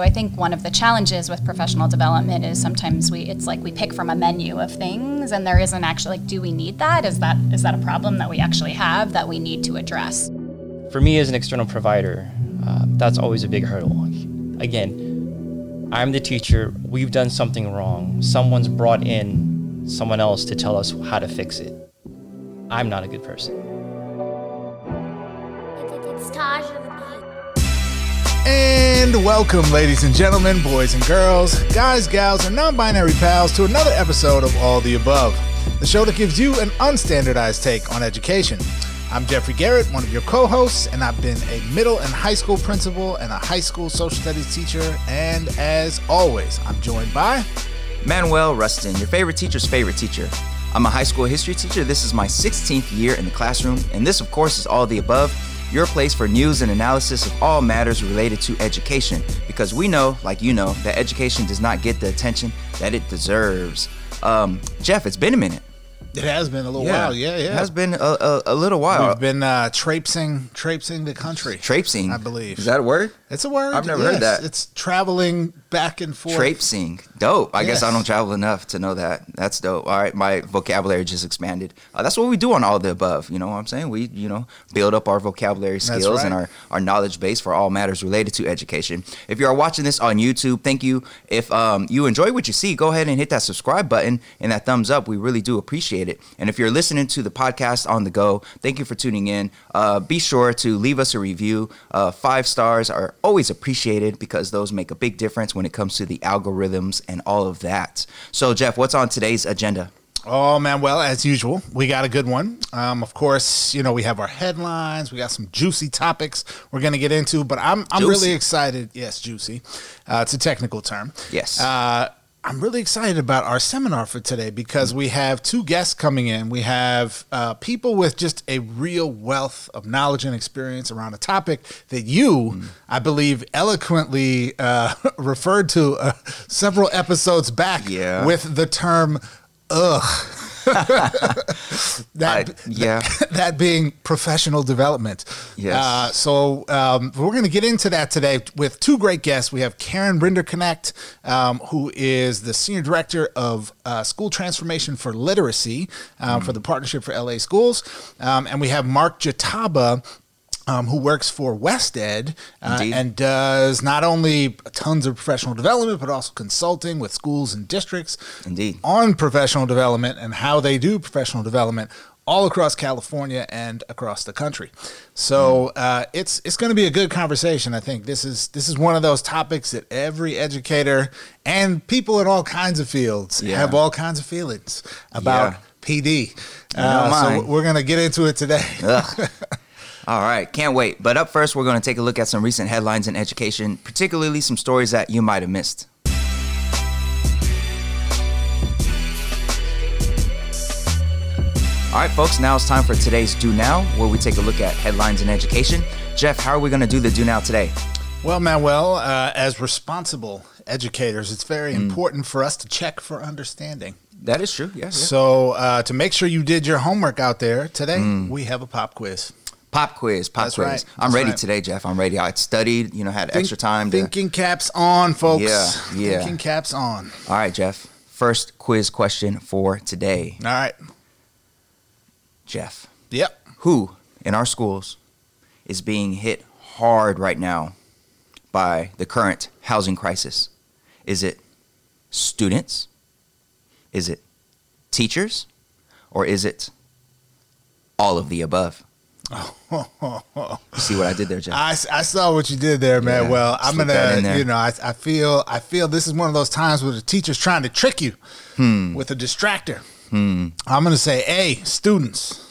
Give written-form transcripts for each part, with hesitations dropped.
I think one of the challenges with professional development is sometimes it's like we pick from a menu of things, and there isn't actually, like, do we need that? Is that a problem that we actually have that we need to address? For me as an external provider, that's always a big hurdle. Again, I'm the teacher, we've done something wrong. Someone's brought in someone else to tell us how to fix it. I'm not a good person. It's Taj. And welcome, ladies and gentlemen, boys and girls, guys, gals, and non-binary pals to another episode of All the Above, the show that gives you an unstandardized take on education. I'm Jeffrey Garrett, one of your co-hosts, and I've been a middle and high school principal and a high school social studies teacher, and as always, I'm joined by... Manuel Rustin, your favorite teacher's favorite teacher. I'm a high school history teacher. This is my 16th year in the classroom, and this, of course, is All the Above, your place for news and analysis of all matters related to education, because we know, like you know, that education does not get the attention that it deserves. Jeff, it's been a minute. It has been a little while, It has been a little while. We've been traipsing the country. Traipsing? I believe. Is that a word? It's a word. I've never heard that. It's traveling back and forth. Traipsing. Dope. I guess I don't travel enough to know that. That's dope. All right, my vocabulary just expanded. That's what we do on All the Above, you know what I'm saying? We, you know, build up our vocabulary skills and our knowledge base for all matters related to education. If you are watching this on YouTube, thank you. If you enjoy what you see, go ahead and hit that subscribe button and that thumbs up. We really do appreciate it. And if you're listening to the podcast on the go, thank you for tuning in. Be sure to leave us a review. 5 stars are always appreciated because those make a big difference when it comes to the algorithms and all of that. So, Jeff, what's on today's agenda? Oh, man, well, as usual, we got a good one. Of course, you know, we have our headlines. We got some juicy topics we're going to get into, but I'm really excited. Yes, juicy. It's a technical term. Yes. I'm really excited about our seminar for today because we have 2 guests coming in. We have people with just a real wealth of knowledge and experience around a topic that you, I believe, eloquently referred to several episodes back with the term, ugh. That being professional development. Yes. So we're going to get into that today with 2 great guests. We have Karen Brinderknecht, who is the Senior Director of School Transformation for Literacy for the Partnership for LA Schools. And we have Mark Jitaba, who works for WestEd and does not only tons of professional development, but also consulting with schools and districts on professional development and how they do professional development all across California and across the country. So it's going to be a good conversation. I think this is one of those topics that every educator and people in all kinds of fields have all kinds of feelings about PD. So we're going to get into it today. All right, can't wait. But up first, we're going to take a look at some recent headlines in education, particularly some stories that you might have missed. All right, folks, now it's time for today's Do Now, where we take a look at headlines in education. Jeff, how are we going to do the Do Now today? Well, Manuel, as responsible educators, it's very important for us to check for understanding. That is true, yes. So to make sure you did your homework out there, today we have a pop quiz. Pop quiz. Right. I'm ready today, Jeff. I'm ready. I studied, you know, had extra time. Thinking caps on, folks. Yeah. Thinking caps on. All right, Jeff. First quiz question for today. All right. Jeff. Yep. Who in our schools is being hit hard right now by the current housing crisis? Is it students? Is it teachers? Or is it all of the above? See what I did there, Jeff? I saw what you did there, man. Yeah, well, I'm gonna, you know, I feel this is one of those times where the teacher's trying to trick you with a distractor. I'm gonna say A, students.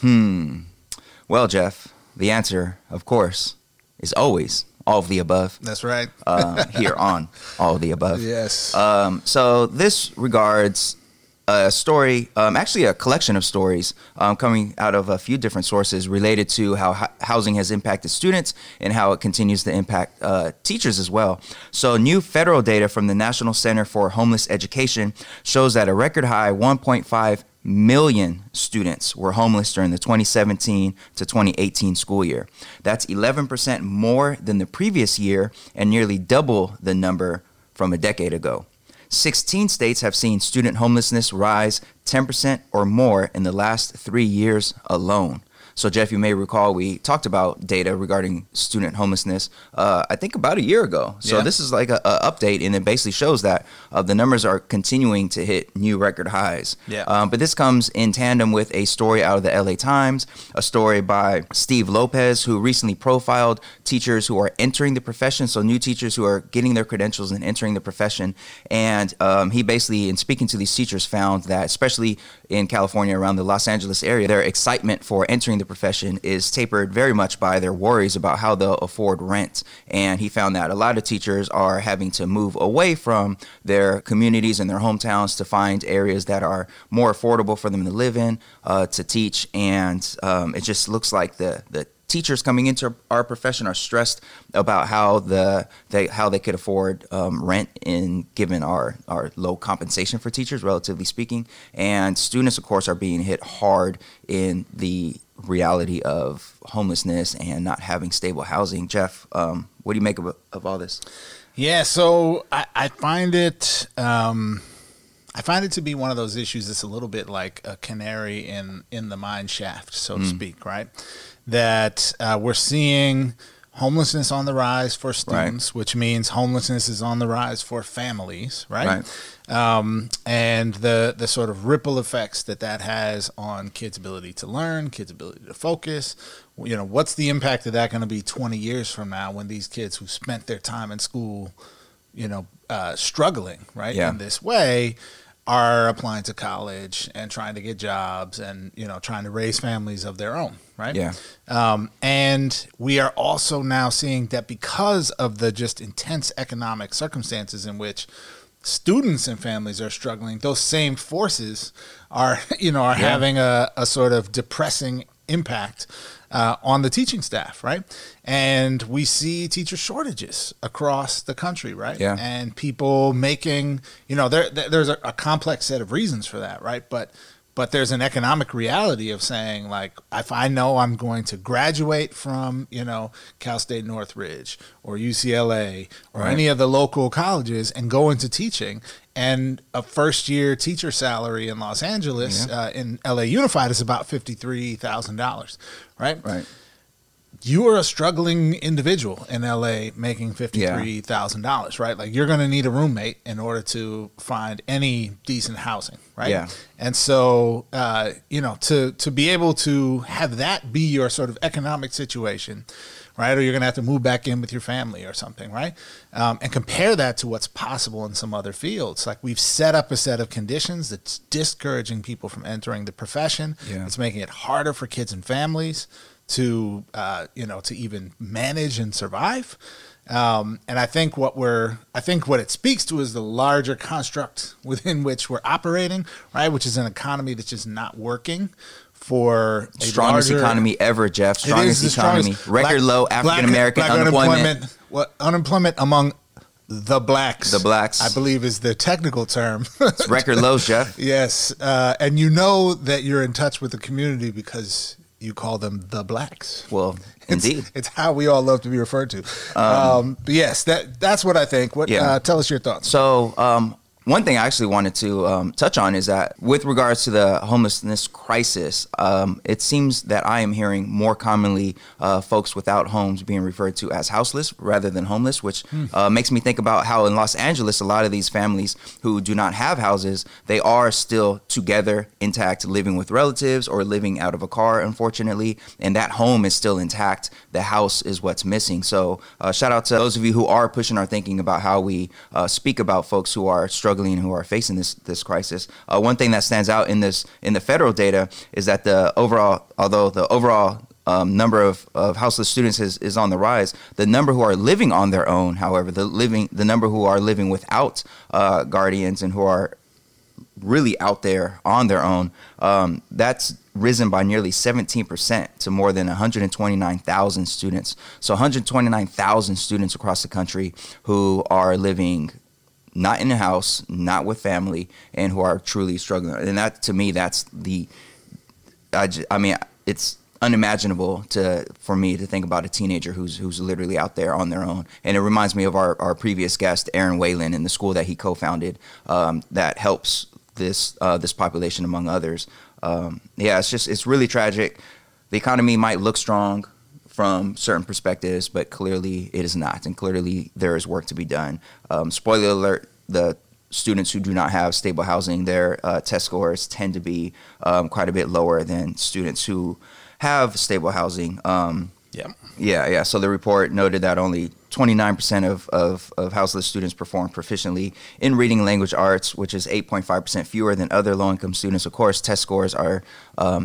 Well, Jeff, the answer, of course, is always all of the above. That's right. Here on All of the Above. Yes. So this regards a story, actually a collection of stories coming out of a few different sources related to how housing has impacted students and how it continues to impact teachers as well. So new federal data from the National Center for Homeless Education shows that a record high 1.5 million students were homeless during the 2017 to 2018 school year. That's 11% more than the previous year and nearly double the number from a decade ago. 16 states have seen student homelessness rise 10% or more in the last 3 years alone. So, Jeff, you may recall we talked about data regarding student homelessness, I think about a year ago. So This is like a update, and it basically shows that the numbers are continuing to hit new record highs. Yeah. But this comes in tandem with a story out of the LA Times, a story by Steve Lopez, who recently profiled teachers who are entering the profession, so new teachers who are getting their credentials and entering the profession. And he basically, in speaking to these teachers, found that, especially in California, around the Los Angeles area, their excitement for entering the profession is tapered very much by their worries about how they'll afford rent. And he found that a lot of teachers are having to move away from their communities and their hometowns to find areas that are more affordable for them to live in, to teach. And it just looks like the teachers coming into our profession are stressed about how they could afford rent, in given our low compensation for teachers, relatively speaking. And students, of course, are being hit hard in the reality of homelessness and not having stable housing. Jeff, what do you make of all this? Yeah, so I find it to be one of those issues that's a little bit like a canary in the mine shaft, so to speak, right? That we're seeing homelessness on the rise for students, right, which means homelessness is on the rise for families, right? And the sort of ripple effects that has on kids' ability to learn, kids' ability to focus. You know, what's the impact of that going to be 20 years from now when these kids who spent their time in school, you know, struggling, right, in this way, are applying to college and trying to get jobs and, you know, trying to raise families of their own, right? Yeah. And we are also now seeing that because of the just intense economic circumstances in which students and families are struggling, those same forces are having a sort of depressing impact on the teaching staff, right? And we see teacher shortages across the country, right? Yeah. And people making, you know, there's a complex set of reasons for that, right? But there's an economic reality of saying, like, if I know I'm going to graduate from, you know, Cal State Northridge or UCLA or any of the local colleges and go into teaching, and a first-year teacher salary in Los Angeles, in LA Unified, is about $53,000, right? Right. You are a struggling individual in LA making $53,000, right? Like, you're going to need a roommate in order to find any decent housing, right? Yeah. And so, you know, to be able to have that be your sort of economic situation, right? Or you're going to have to move back in with your family or something, right? And compare that to what's possible in some other fields. Like, we've set up a set of conditions that's discouraging people from entering the profession. Yeah. It's making it harder for kids and families to, you know, to even manage and survive. And I think what it speaks to is the larger construct within which we're operating, right? Which is an economy that's just not working for a strongest larger economy ever, Jeff. Strongest economy. Strongest. Record low African-American unemployment. Well, unemployment among the blacks. The blacks, I believe, is the technical term. It's record low, Jeff. Yes. And you know that you're in touch with the community because you call them the blacks. Well, indeed. It's how we all love to be referred to. But yes, that's what I think. Tell us your thoughts. So one thing I actually wanted to touch on is that with regards to the homelessness crisis, it seems that I am hearing more commonly folks without homes being referred to as houseless rather than homeless, which makes me think about how in Los Angeles, a lot of these families who do not have houses, they are still together, intact, living with relatives or living out of a car, unfortunately, and that home is still intact. The house is what's missing. So shout out to those of you who are pushing our thinking about how we speak about folks who are struggling, who are facing this crisis. One thing that stands out in the federal data is that the overall number of houseless students is on the rise. The number who are living on their own, however, the number who are living without guardians and who are really out there on their own, that's risen by nearly 17% to more than 129,000 students. So 129,000 students across the country who are living not in the house, not with family, and who are truly struggling. And that, to me, that's the, it's unimaginable for me to think about a teenager who's literally out there on their own. And it reminds me of our previous guest, Aaron Whalen, in the school that he co-founded that helps this population, among others. It's really tragic. The economy might look strong from certain perspectives, but clearly it is not. And clearly there is work to be done. Spoiler alert, the students who do not have stable housing, their test scores tend to be quite a bit lower than students who have stable housing. So the report noted that only 29% of houseless students perform proficiently in reading language arts, which is 8.5% fewer than other low-income students. Of course, test scores are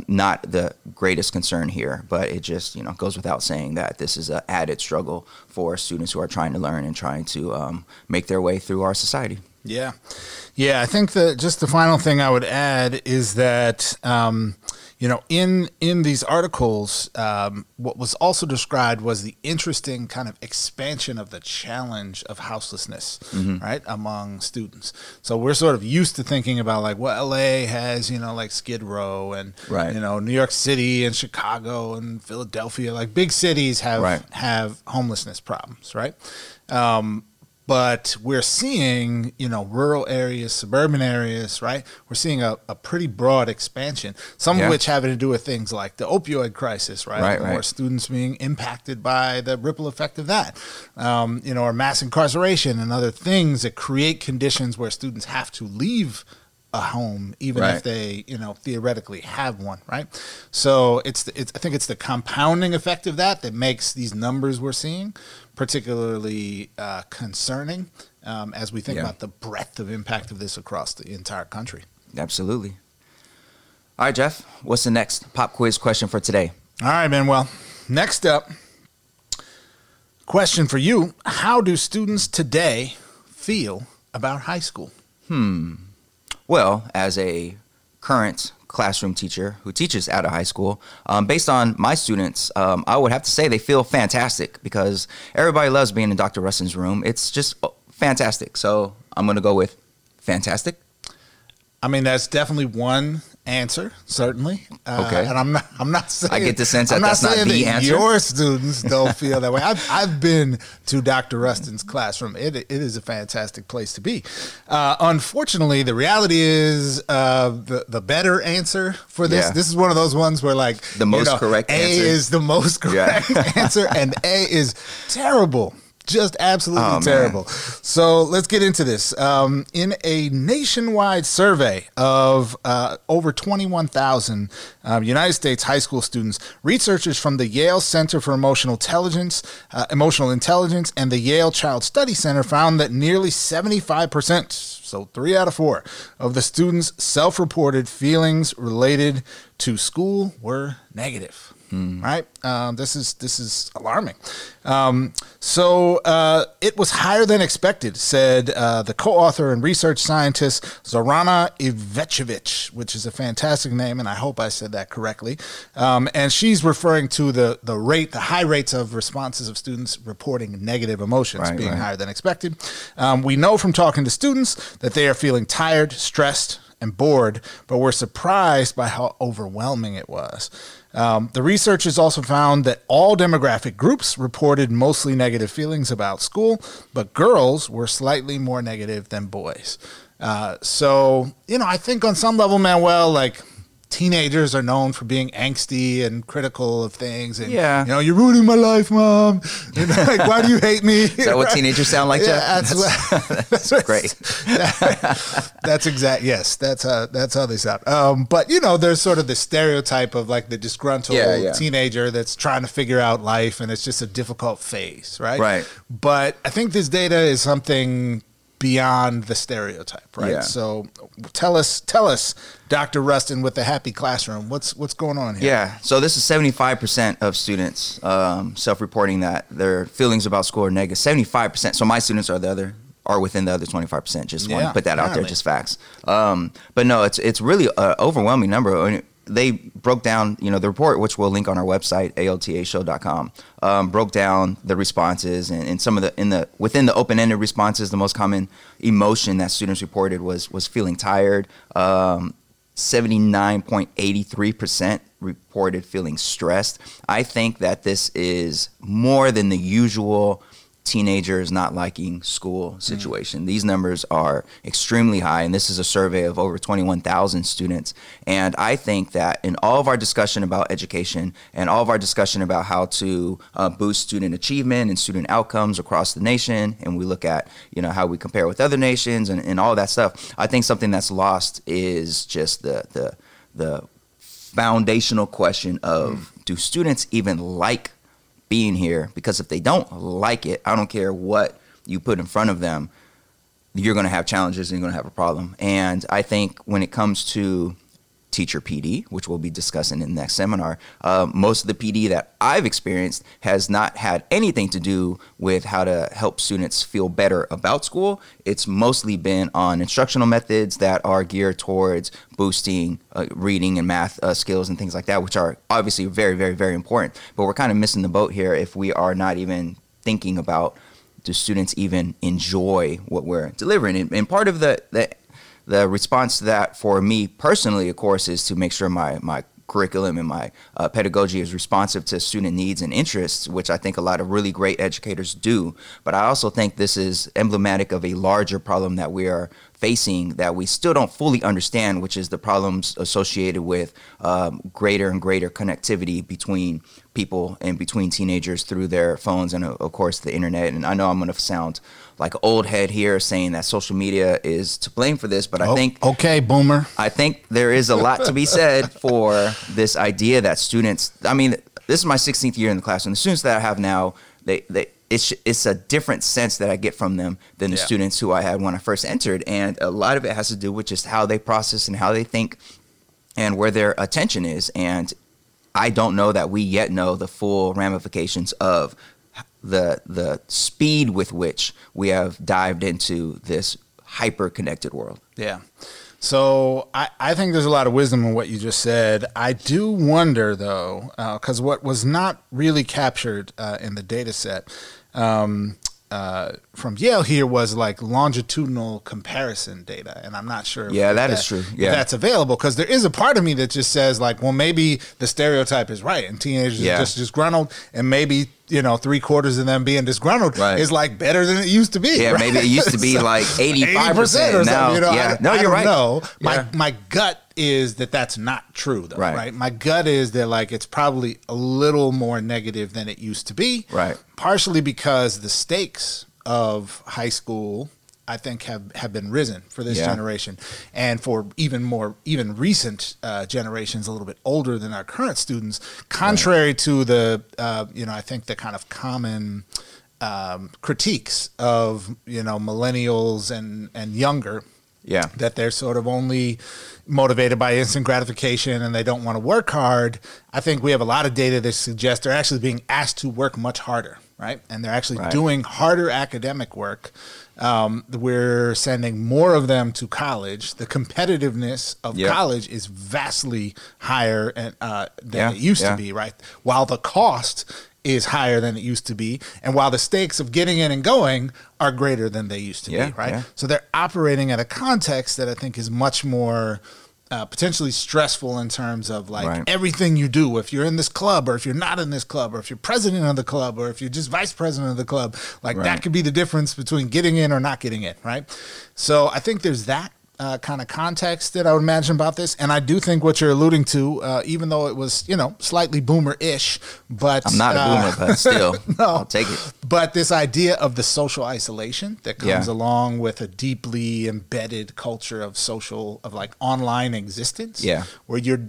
not the greatest concern here, but it just goes without saying that this is an added struggle for students who are trying to learn and trying to make their way through our society. Yeah. I think that just the final thing I would add is that in these articles, what was also described was the interesting kind of expansion of the challenge of houselessness, right, among students. So we're sort of used to thinking about LA has, Skid Row and, New York City and Chicago and Philadelphia, big cities have homelessness problems, right? But we're seeing, rural areas, suburban areas, right? We're seeing a pretty broad expansion, some of which having to do with things like the opioid crisis, right? More students being impacted by the ripple effect of that, or mass incarceration and other things that create conditions where students have to leave a home, even if they, theoretically have one, right? So I think it's the compounding effect of that makes these numbers we're seeing particularly concerning as we think about the breadth of impact of this across the entire country. Absolutely. All right, Jeff, what's the next pop quiz question for today? All right, Manuel. Next up, question for you. How do students today feel about high school? Well, as a current classroom teacher who teaches out of high school, based on my students, I would have to say they feel fantastic because everybody loves being in Dr. Russin's room. It's just fantastic. So I'm going to go with fantastic. I mean, that's definitely one answer, certainly. Okay. And I'm not saying I get the sense that that's not the answer. Your students don't feel that way. I've been to Dr. Rustin's classroom. It is a fantastic place to be. Unfortunately, the reality is the better answer for this. Yeah. This is one of those ones where the most correct answer. A is the most correct answer, and A is terrible. Just absolutely terrible. Man. So let's get into this. In a nationwide survey of over 21,000 United States high school students, researchers from the Yale Center for Emotional Intelligence, and the Yale Child Study Center found that nearly 75%, so 3 out of 4, of the students' self-reported feelings related to school were negative. Right? This is alarming. So it was higher than expected, said the co-author and research scientist Zorana Ivechevich, which is a fantastic name, and I hope I said that correctly. And she's referring to the high rates of responses of students reporting negative emotions being higher than expected. We know from talking to students that they are feeling tired, stressed, and bored, but we're surprised by how overwhelming it was. The researchers also found that all demographic groups reported mostly negative feelings about school, but girls were slightly more negative than boys. So, I think on some level, Manuel, teenagers are known for being angsty and critical of things. And, you're ruining my life, Mom. Why do you hate me? Is that what teenagers sound like, Jeff? That's great. That's exact. Yes, that's how they sound. But, there's sort of the stereotype of the disgruntled teenager that's trying to figure out life. And it's just a difficult phase, right? Right. But I think this data is something beyond the stereotype, right? Yeah. So tell us, Dr. Rustin, with the happy classroom, what's going on here? Yeah, so this is 75% of students self-reporting that their feelings about school are negative. 75%, so my students are within the other 25%, just want to put that out there, just facts. But no, it's really an overwhelming number. they broke down, you know, the report, which we'll link on our website, altashow.com, broke down the responses and some of the, within the open-ended responses, the most common emotion that students reported was feeling tired. 79.83% reported feeling stressed. I think that this is more than the usual teenagers not liking school situation. Mm-hmm. These numbers are extremely high, and this is a survey of over 21,000 students. And I think that in all of our discussion about education and all of our discussion about how to boost student achievement and student outcomes across the nation, and we look at, you know, how we compare with other nations and all that stuff, I think something that's lost is just the foundational question of, do students even like being here? Because if they don't like it, I don't care what you put in front of them, you're going to have challenges and you're going to have a problem. And I think when it comes to teacher PD, which we'll be discussing in the next seminar, most of the PD that I've experienced has not had anything to do with how to help students feel better about school. It's mostly been on instructional methods that are geared towards boosting reading and math skills and things like that, which are obviously very, very, very important. But we're kind of missing the boat here if we are not even thinking about, do students even enjoy what we're delivering? And part of the response to that for me personally, of course, is to make sure my curriculum and my pedagogy is responsive to student needs and interests, which I think a lot of really great educators do. But I also think this is emblematic of a larger problem that we are facing that we still don't fully understand, which is the problems associated with greater and greater connectivity between people and between teenagers through their phones and, of course, the internet. And I know I'm going to sound like an old head here saying that social media is to blame for this, but I think... Okay, boomer. I think there is a lot to be said for this idea that students... I mean, this is my 16th year in the classroom. The students that I have now, it's a different sense that I get from them than the students who I had when I first entered. And a lot of it has to do with just how they process and how they think and where their attention is. And I don't know that we yet know the full ramifications of the speed with which we have dived into this hyper-connected world. Yeah. So I think there's a lot of wisdom in what you just said. I do wonder, though, because what was not really captured in the data set from Yale here was like longitudinal comparison data. And I'm not sure. Yeah, that is true. Yeah, that's available, because there is a part of me that just says like, well, maybe the stereotype is right and teenagers are just disgruntled, and maybe, you know, 3/4 of them being disgruntled is like better than it used to be. Yeah, maybe it used to be like 85% or now, something. You know, yeah. No, you're right. No, my gut is that that's not true, though. Right. My gut is that like it's probably a little more negative than it used to be. Right. Partially because the stakes of high school, I think, have been risen for this generation, and for even recent generations, a little bit older than our current students, contrary to the, I think the kind of common critiques of, you know, millennials and younger. Yeah. That they're sort of only motivated by instant gratification and they don't want to work hard. I think we have a lot of data that suggests they're actually being asked to work much harder, right? And they're actually doing harder academic work. We're sending more of them to college. The competitiveness of college is vastly higher than it used to be, right? While the cost is higher than it used to be, and while the stakes of getting in and going are greater than they used to be, right? Yeah. So they're operating at a context that I think is much more potentially stressful in terms of like everything you do, if you're in this club or if you're not in this club, or if you're president of the club or if you're just vice president of the club, like that could be the difference between getting in or not getting in, right? So I think there's that kind of context that I would imagine about this. And I do think what you're alluding to, even though it was, you know, slightly boomer-ish, but... I'm not a boomer, but still, no, I'll take it. But this idea of the social isolation that comes along with a deeply embedded culture of social, of like online existence, where, you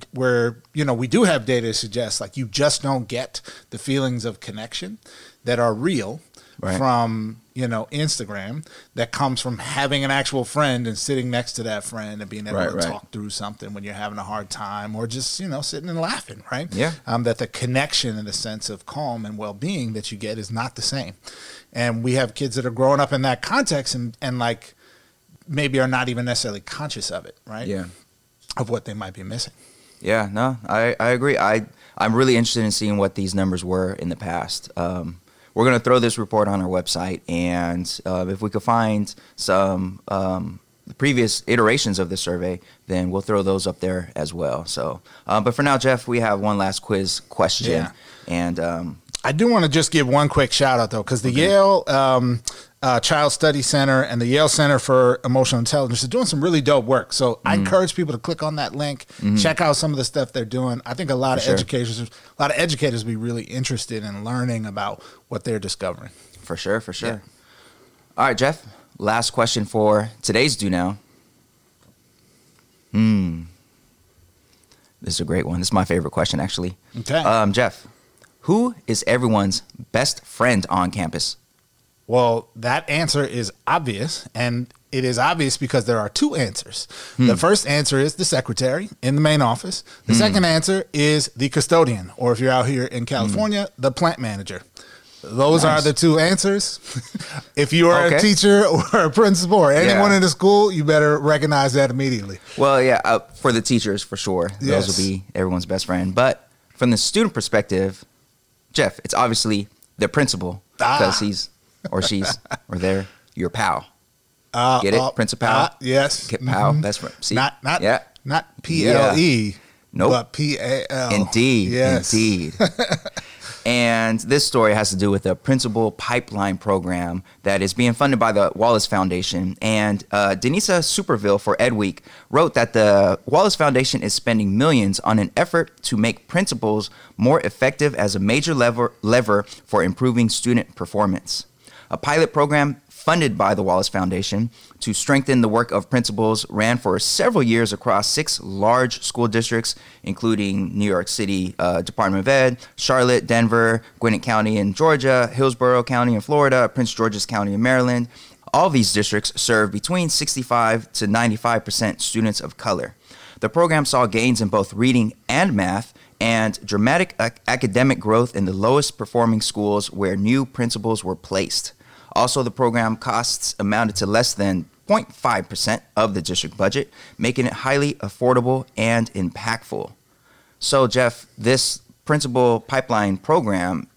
know, we do have data to suggest like you just don't get the feelings of connection that are real from... you know, Instagram, that comes from having an actual friend and sitting next to that friend and being able to talk through something when you're having a hard time, or just, you know, sitting and laughing, right? Yeah. That the connection and the sense of calm and well-being that you get is not the same. And we have kids that are growing up in that context and like maybe are not even necessarily conscious of it, right? Yeah. Of what they might be missing. Yeah, no, I agree. I'm really interested in seeing what these numbers were in the past. We're going to throw this report on our website, and if we could find some previous iterations of the survey, then we'll throw those up there as well. So, but for now, Jeff, we have one last quiz question. Yeah. And I do want to just give one quick shout out, though, because the Yale Child Study Center and the Yale Center for Emotional Intelligence are doing some really dope work. So I encourage people to click on that link, check out some of the stuff they're doing. I think a lot of educators will be really interested in learning about what they're discovering. For sure, for sure. Yeah. All right, Jeff, last question for today's Do Now. This is a great one. This is my favorite question, actually. Okay. Jeff, who is everyone's best friend on campus? Well, that answer is obvious, and it is obvious because there are two answers. The first answer is the secretary in the main office. The second answer is the custodian, or if you're out here in California, the plant manager. Those are the two answers. If you are a teacher or a principal or anyone in the school, you better recognize that immediately. Well, yeah, for the teachers, for sure. Yes. Those will be everyone's best friend. But from the student perspective, Jeff, it's obviously the principal because he's... or she's, or they're your pal. Get it? Principal? Yes. Get pal. Best friend. See? Not P-L-E, nope. But P-A-L. Indeed. Yes. Indeed. And this story has to do with a principal pipeline program that is being funded by the Wallace Foundation. And Denisa Superville for EdWeek wrote that the Wallace Foundation is spending millions on an effort to make principals more effective as a major lever for improving student performance. A pilot program funded by the Wallace Foundation to strengthen the work of principals ran for several years across 6 large school districts, including New York City Department of Ed, Charlotte, Denver, Gwinnett County in Georgia, Hillsborough County in Florida, Prince George's County in Maryland. All these districts serve between 65 to 95% students of color. The program saw gains in both reading and math, and dramatic academic growth in the lowest performing schools where new principals were placed. Also, the program costs amounted to less than 0.5% of the district budget, making it highly affordable and impactful. So, Jeff, this principal pipeline program,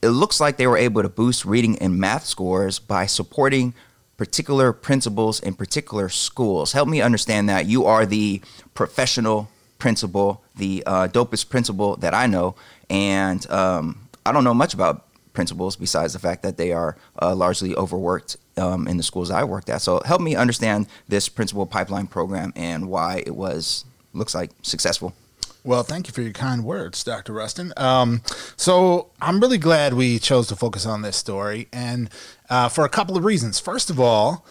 it looks like they were able to boost reading and math scores by supporting particular principals in particular schools. Help me understand that. You are the professional principal, the dopest principal that I know, and I don't know much about principals besides the fact that they are largely overworked in the schools I worked at. So help me understand this principal pipeline program and why it was, looks like, successful. Well, thank you for your kind words, Dr. Rustin. So I'm really glad we chose to focus on this story, and for a couple of reasons. First of all,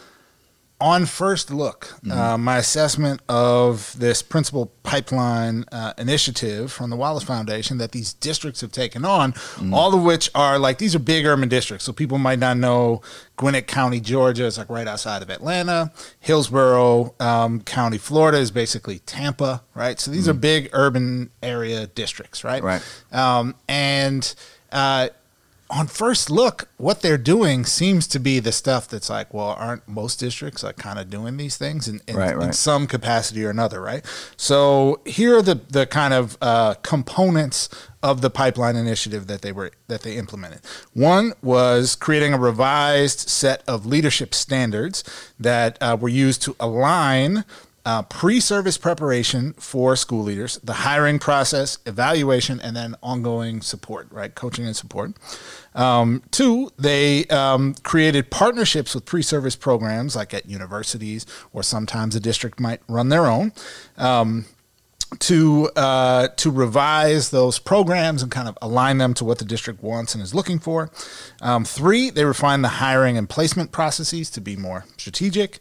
on first look, my assessment of this principal pipeline initiative from the Wallace Foundation that these districts have taken on, all of which are like, these are big urban districts. So people might not know Gwinnett County, Georgia is like right outside of Atlanta. Hillsborough County, Florida is basically Tampa, right? So these are big urban area districts, right? Right. On first look, what they're doing seems to be the stuff that's like, well, aren't most districts like kind of doing these things in some capacity or another, right? So here are the kind of components of the pipeline initiative that they implemented. One was creating a revised set of leadership standards that were used to align pre-service preparation for school leaders, the hiring process, evaluation, and then ongoing support, right? Coaching and support. 2, they created partnerships with pre-service programs like at universities, or sometimes a district might run their own, to revise those programs and kind of align them to what the district wants and is looking for. 3, they refined the hiring and placement processes to be more strategic.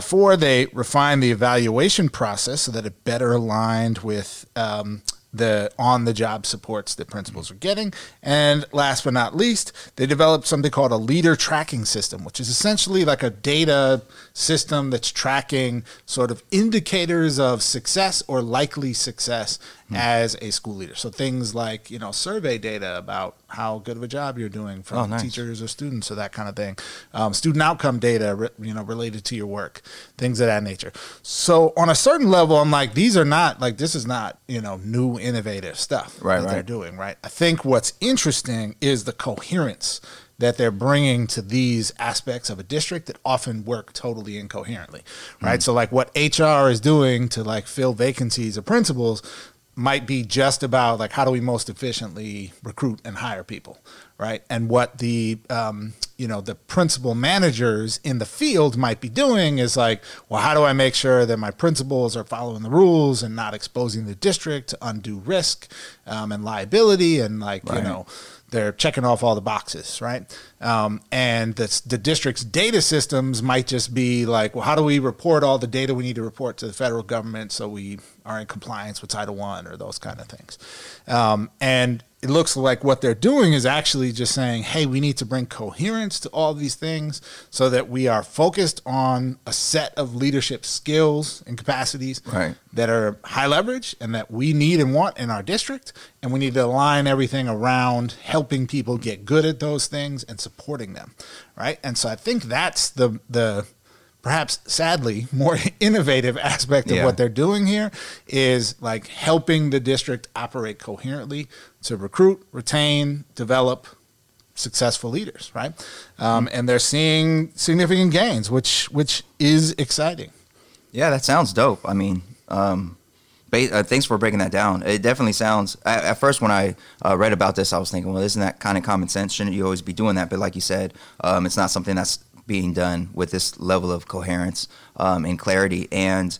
4, they refined the evaluation process so that it better aligned with the on-the-job supports that principals are getting. And last but not least, they developed something called a leader tracking system, which is essentially like a data system that's tracking sort of indicators of success or likely success as a school leader. So things like, you know, survey data about how good of a job you're doing from teachers or students or that kind of thing. Student outcome data, you know, related to your work, things of that nature. So on a certain level, I'm like, these are not, like, this is not, you know, new innovative stuff that they're doing, right? I think what's interesting is the coherence that they're bringing to these aspects of a district that often work totally incoherently, right? So like what HR is doing to like fill vacancies of principals might be just about like, how do we most efficiently recruit and hire people, right? And what the, you know, the principal managers in the field might be doing is like, well, how do I make sure that my principals are following the rules and not exposing the district to undue risk and liability and like, you know, they're checking off all the boxes, right? And the district's data systems might just be like, well, how do we report all the data we need to report to the federal government so we are in compliance with Title I or those kind of things. And it looks like what they're doing is actually just saying, hey, we need to bring coherence to all these things so that we are focused on a set of leadership skills and capacities that are high leverage and that we need and want in our district. And we need to align everything around helping people get good at those things and supporting them, right? And so I think that's the perhaps sadly more innovative aspect of what they're doing here is like helping the district operate coherently to recruit, retain, develop successful leaders, right? And they're seeing significant gains, which is exciting. Yeah, that sounds dope. I mean, thanks for breaking that down. It definitely sounds, at first when I read about this, I was thinking, well, isn't that kind of common sense? Shouldn't you always be doing that? But like you said, it's not something that's being done with this level of coherence and clarity. And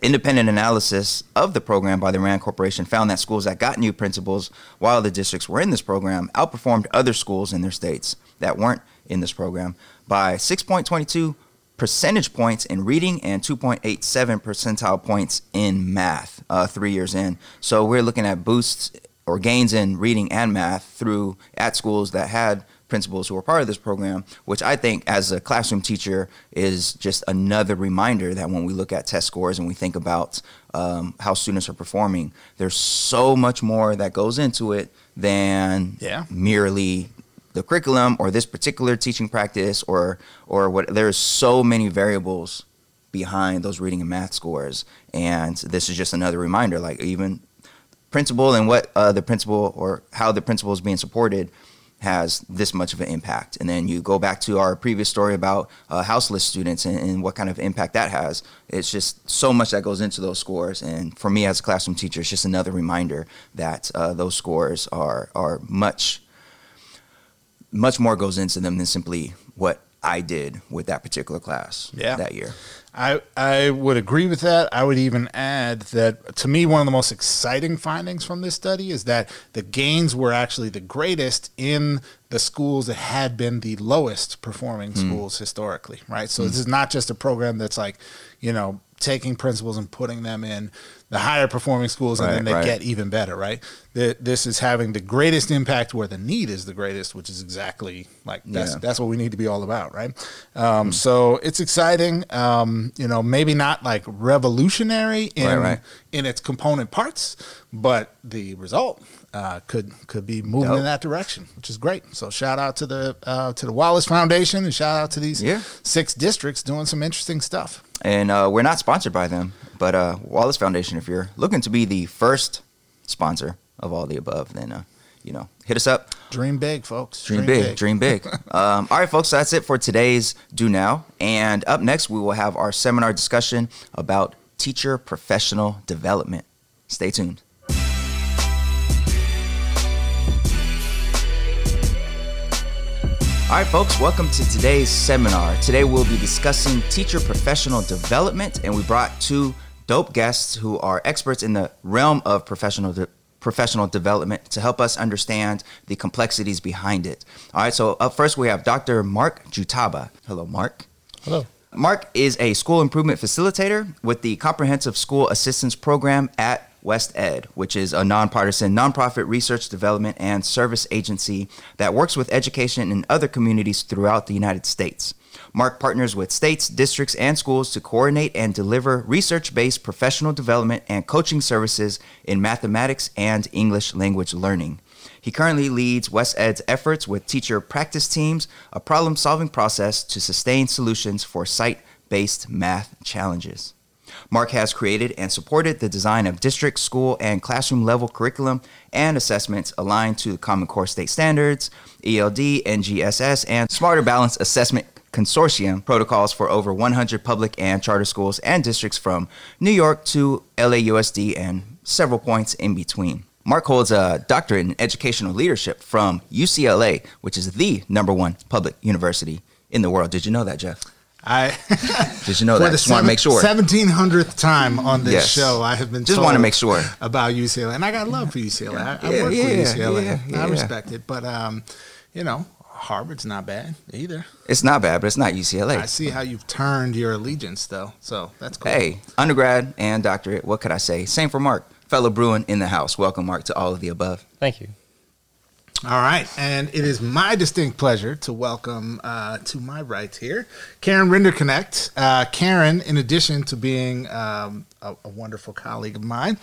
independent analysis of the program by the RAND Corporation found that schools that got new principals while the districts were in this program outperformed other schools in their states that weren't in this program by 6.22 percentage points in reading and 2.87 percentile points in math 3 years in. So we're looking at boosts or gains in reading and math through at schools that had principals who are part of this program, which I think as a classroom teacher is just another reminder that when we look at test scores and we think about how students are performing, there's so much more that goes into it than merely the curriculum or this particular teaching practice or what. There's so many variables behind those reading and math scores. And this is just another reminder, like even principal and what the principal or how the principal is being supported has this much of an impact. And then you go back to our previous story about houseless students and what kind of impact that has. It's just so much that goes into those scores. And for me as a classroom teacher, it's just another reminder that those scores are much more goes into them than simply what I did with that particular class that year. I would agree with that. I would even add that to me, one of the most exciting findings from this study is that the gains were actually the greatest in the schools that had been the lowest performing schools historically, right? So this is not just a program that's like, you know, taking principals and putting them in the higher performing schools and then they get even better, right? This is having the greatest impact where the need is the greatest, which is exactly like that's what we need to be all about, right? So it's exciting, you know, maybe not like revolutionary in its component parts, but the result could be moving in that direction, which is great. So shout out to the Wallace Foundation and shout out to these 6 districts doing some interesting stuff. And we're not sponsored by them, but Wallace Foundation, if you're looking to be the first sponsor of All the Above, then, you know, hit us up. Dream big, folks. Dream big. All right, folks, so that's it for today's Do Now. And up next, we will have our seminar discussion about teacher professional development. Stay tuned. All right, folks, welcome to today's seminar. Today we'll be discussing teacher professional development, and we brought 2 dope guests who are experts in the realm of professional development to help us understand the complexities behind it. All right, so up first we have Dr. Mark Jitaba. Hello, Mark. Hello. Mark is a school improvement facilitator with the Comprehensive School Assistance Program at WestEd, which is a nonpartisan, nonprofit research, development, and service agency that works with education in other communities throughout the United States. Mark partners with states, districts, and schools to coordinate and deliver research-based professional development and coaching services in mathematics and English language learning. He currently leads WestEd's efforts with teacher practice teams, a problem-solving process to sustain solutions for site-based math challenges. Mark has created and supported the design of district, school, and classroom-level curriculum and assessments aligned to the Common Core State Standards, ELD, NGSS, and Smarter Balanced Assessment Consortium protocols for over 100 public and charter schools and districts from New York to LAUSD and several points in between. Mark holds a doctorate in educational leadership from UCLA, which is the #1 public university in the world. Did you know that, Jeff? Did you know that? Just want to make sure. 1700th time on this show, I have been just told want to make sure about UCLA, and I got love for UCLA. I work for UCLA. I respect it, but you know, Harvard's not bad either. It's not bad, but it's not UCLA. I see how you've turned your allegiance, though, so that's cool. Hey, undergrad and doctorate. What could I say? Same for Mark, fellow Bruin in the house. Welcome, Mark, to All of the Above. Thank you. All right, and it is my distinct pleasure to welcome to my right here, Karen Brinderknecht. Karen, in addition to being a wonderful colleague of mine,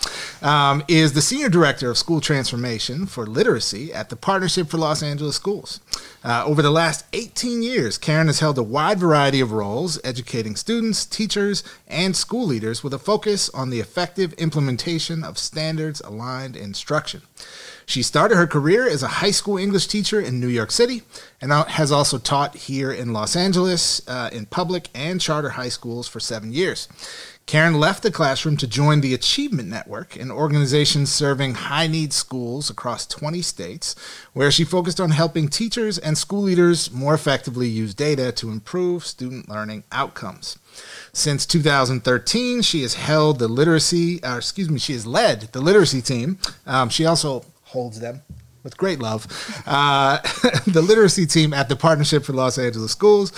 is the Senior Director of School Transformation for Literacy at the Partnership for Los Angeles Schools. Over the last 18 years, Karen has held a wide variety of roles, educating students, teachers, and school leaders with a focus on the effective implementation of standards-aligned instruction. She started her career as a high school English teacher in New York City and has also taught here in Los Angeles in public and charter high schools for 7 years. Karen left the classroom to join the Achievement Network, an organization serving high-need schools across 20 states, where she focused on helping teachers and school leaders more effectively use data to improve student learning outcomes. Since 2013, she has held the she has led the literacy team. She also holds them with great love, the literacy team at the Partnership for Los Angeles Schools,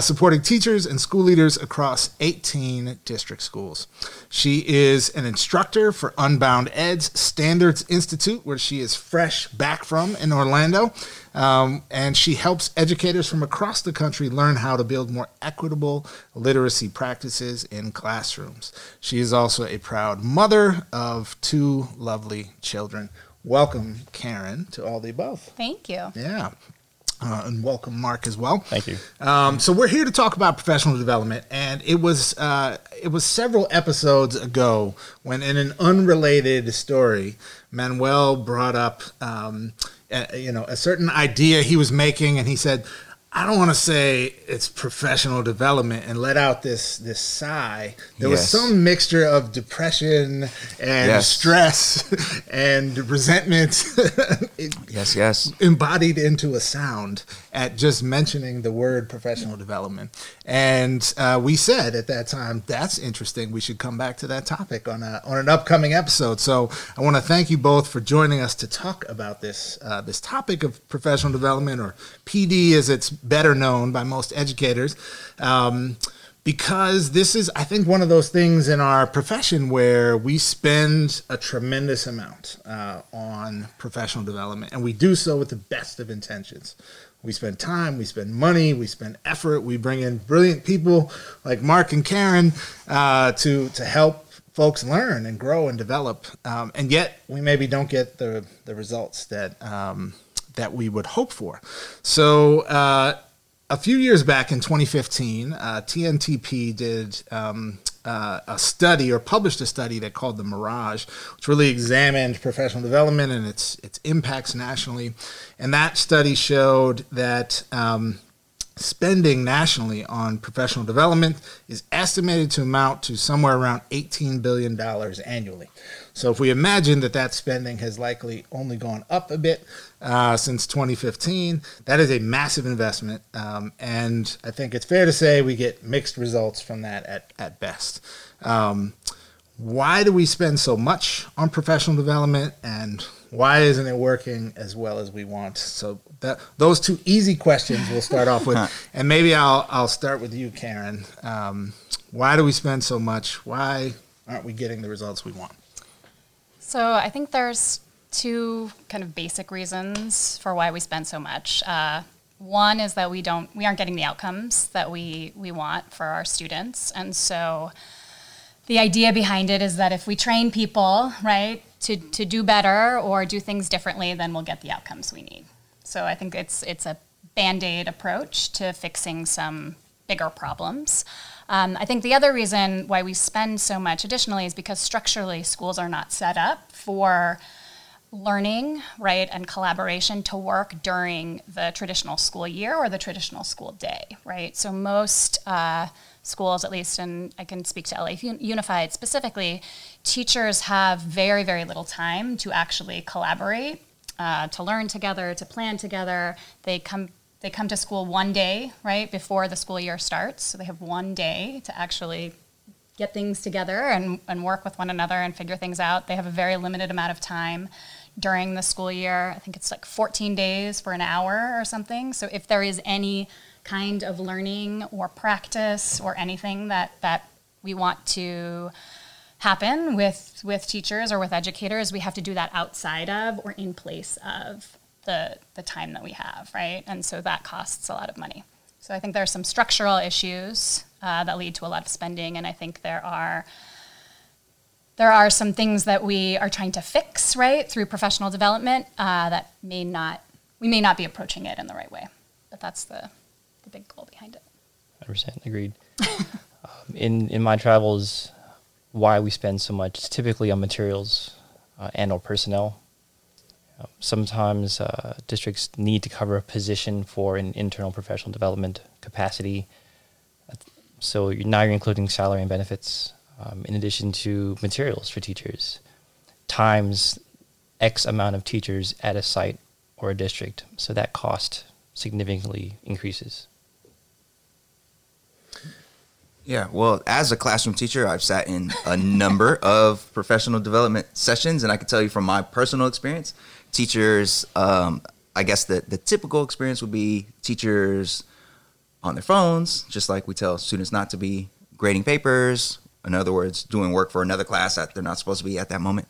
supporting teachers and school leaders across 18 district schools. She is an instructor for Unbound Ed's Standards Institute, where she is fresh back from in Orlando, and she helps educators from across the country learn how to build more equitable literacy practices in classrooms. She is also a proud mother of 2 lovely children. Welcome, Karen, to All the Above. Thank you. Yeah. And welcome, Mark, as well. Thank you. So we're here to talk about professional development, and it was several episodes ago when, in an unrelated story, Manuel brought up a certain idea he was making, and he said, I don't want to say it's professional development and let out this sigh. There was some mixture of depression and stress and resentment embodied into a sound at just mentioning the word professional development. And we said at that time, that's interesting. We should come back to that topic on an upcoming episode. So I want to thank you both for joining us to talk about this topic of professional development, or PD as it's better known by most educators, because this is, I think, one of those things in our profession where we spend a tremendous amount on professional development, and we do so with the best of intentions. We spend time, we spend money, we spend effort, we bring in brilliant people like Mark and Karen to help folks learn and grow and develop, and yet we maybe don't get the results that we would hope for. So a few years back in 2015, TNTP did published a study that called The Mirage, which really examined professional development and its impacts nationally. And that study showed that spending nationally on professional development is estimated to amount to somewhere around $18 billion annually. So if we imagine that spending has likely only gone up a bit since 2015, that is a massive investment. And I think it's fair to say we get mixed results from that at best. Why do we spend so much on professional development, and why isn't it working as well as we want? So those 2 easy questions we'll start off with. And maybe I'll start with you, Karen. Why do we spend so much? Why aren't we getting the results we want? So I think there's 2 kind of basic reasons for why we spend so much. One is that we aren't getting the outcomes that we want for our students. And so the idea behind it is that if we train people, right, to do better or do things differently, then we'll get the outcomes we need. So I think it's a Band-Aid approach to fixing some bigger problems. I think the other reason why we spend so much additionally is because structurally schools are not set up for learning, right, and collaboration to work during the traditional school year or the traditional school day, right? So most schools, at least, and I can speak to LA Unified specifically, teachers have very, very little time to actually collaborate, to learn together, to plan together. They come to school one day, right, before the school year starts. So they have one day to actually get things together and work with one another and figure things out. They have a very limited amount of time during the school year. I think it's like 14 days for an hour or something. So if there is any kind of learning or practice or anything that we want to happen with teachers or with educators, we have to do that outside of or in place of the time that we have, right? And so that costs a lot of money. So I think there are some structural issues that lead to a lot of spending, and I think there are some things that we are trying to fix, right, through professional development that we may not be approaching it in the right way. But that's the big goal behind it. 100% agreed. In my travels, why we spend so much is typically on materials and or personnel. Sometimes districts need to cover a position for an internal professional development capacity. So now you're including salary and benefits in addition to materials for teachers, times X amount of teachers at a site or a district. So that cost significantly increases. Yeah, well, as a classroom teacher, I've sat in a number of professional development sessions, and I can tell you from my personal experience, teachers, I guess the typical experience would be teachers on their phones, just like we tell students not to be grading papers, in other words, doing work for another class that they're not supposed to be at that moment,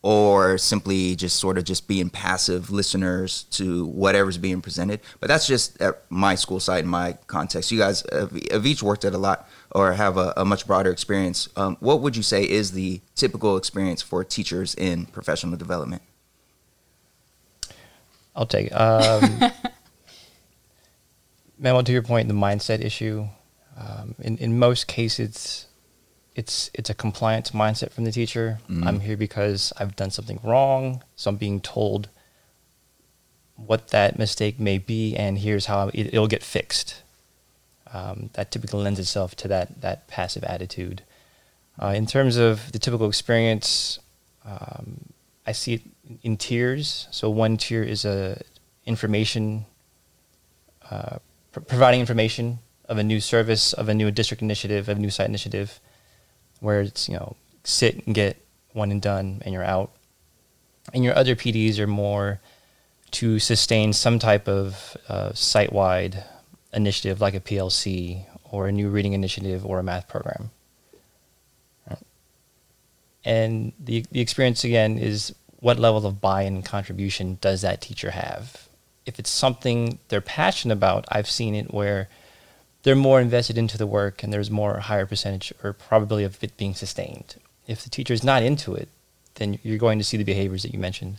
or simply just being passive listeners to whatever's being presented. But that's just at my school site in my context. You guys have each worked at a lot or have a much broader experience. What would you say is the typical experience for teachers in professional development? I'll take it. Manuel, to your point, the mindset issue. In most cases, it's a compliance mindset from the teacher. Mm-hmm. I'm here because I've done something wrong, so I'm being told what that mistake may be, and here's how it'll get fixed. That typically lends itself to that passive attitude. In terms of the typical experience, I see it in tiers. So one tier is providing information of a new service, of a new district initiative, of a new site initiative, where it's, sit and get one and done and you're out. And your other PDs are more to sustain some type of site-wide initiative like a PLC or a new reading initiative or a math program. And the experience, again, is what level of buy-in and contribution does that teacher have? If it's something they're passionate about, I've seen it where they're more invested into the work and there's more higher percentage or probability of it being sustained. If the teacher's not into it, then you're going to see the behaviors that you mentioned.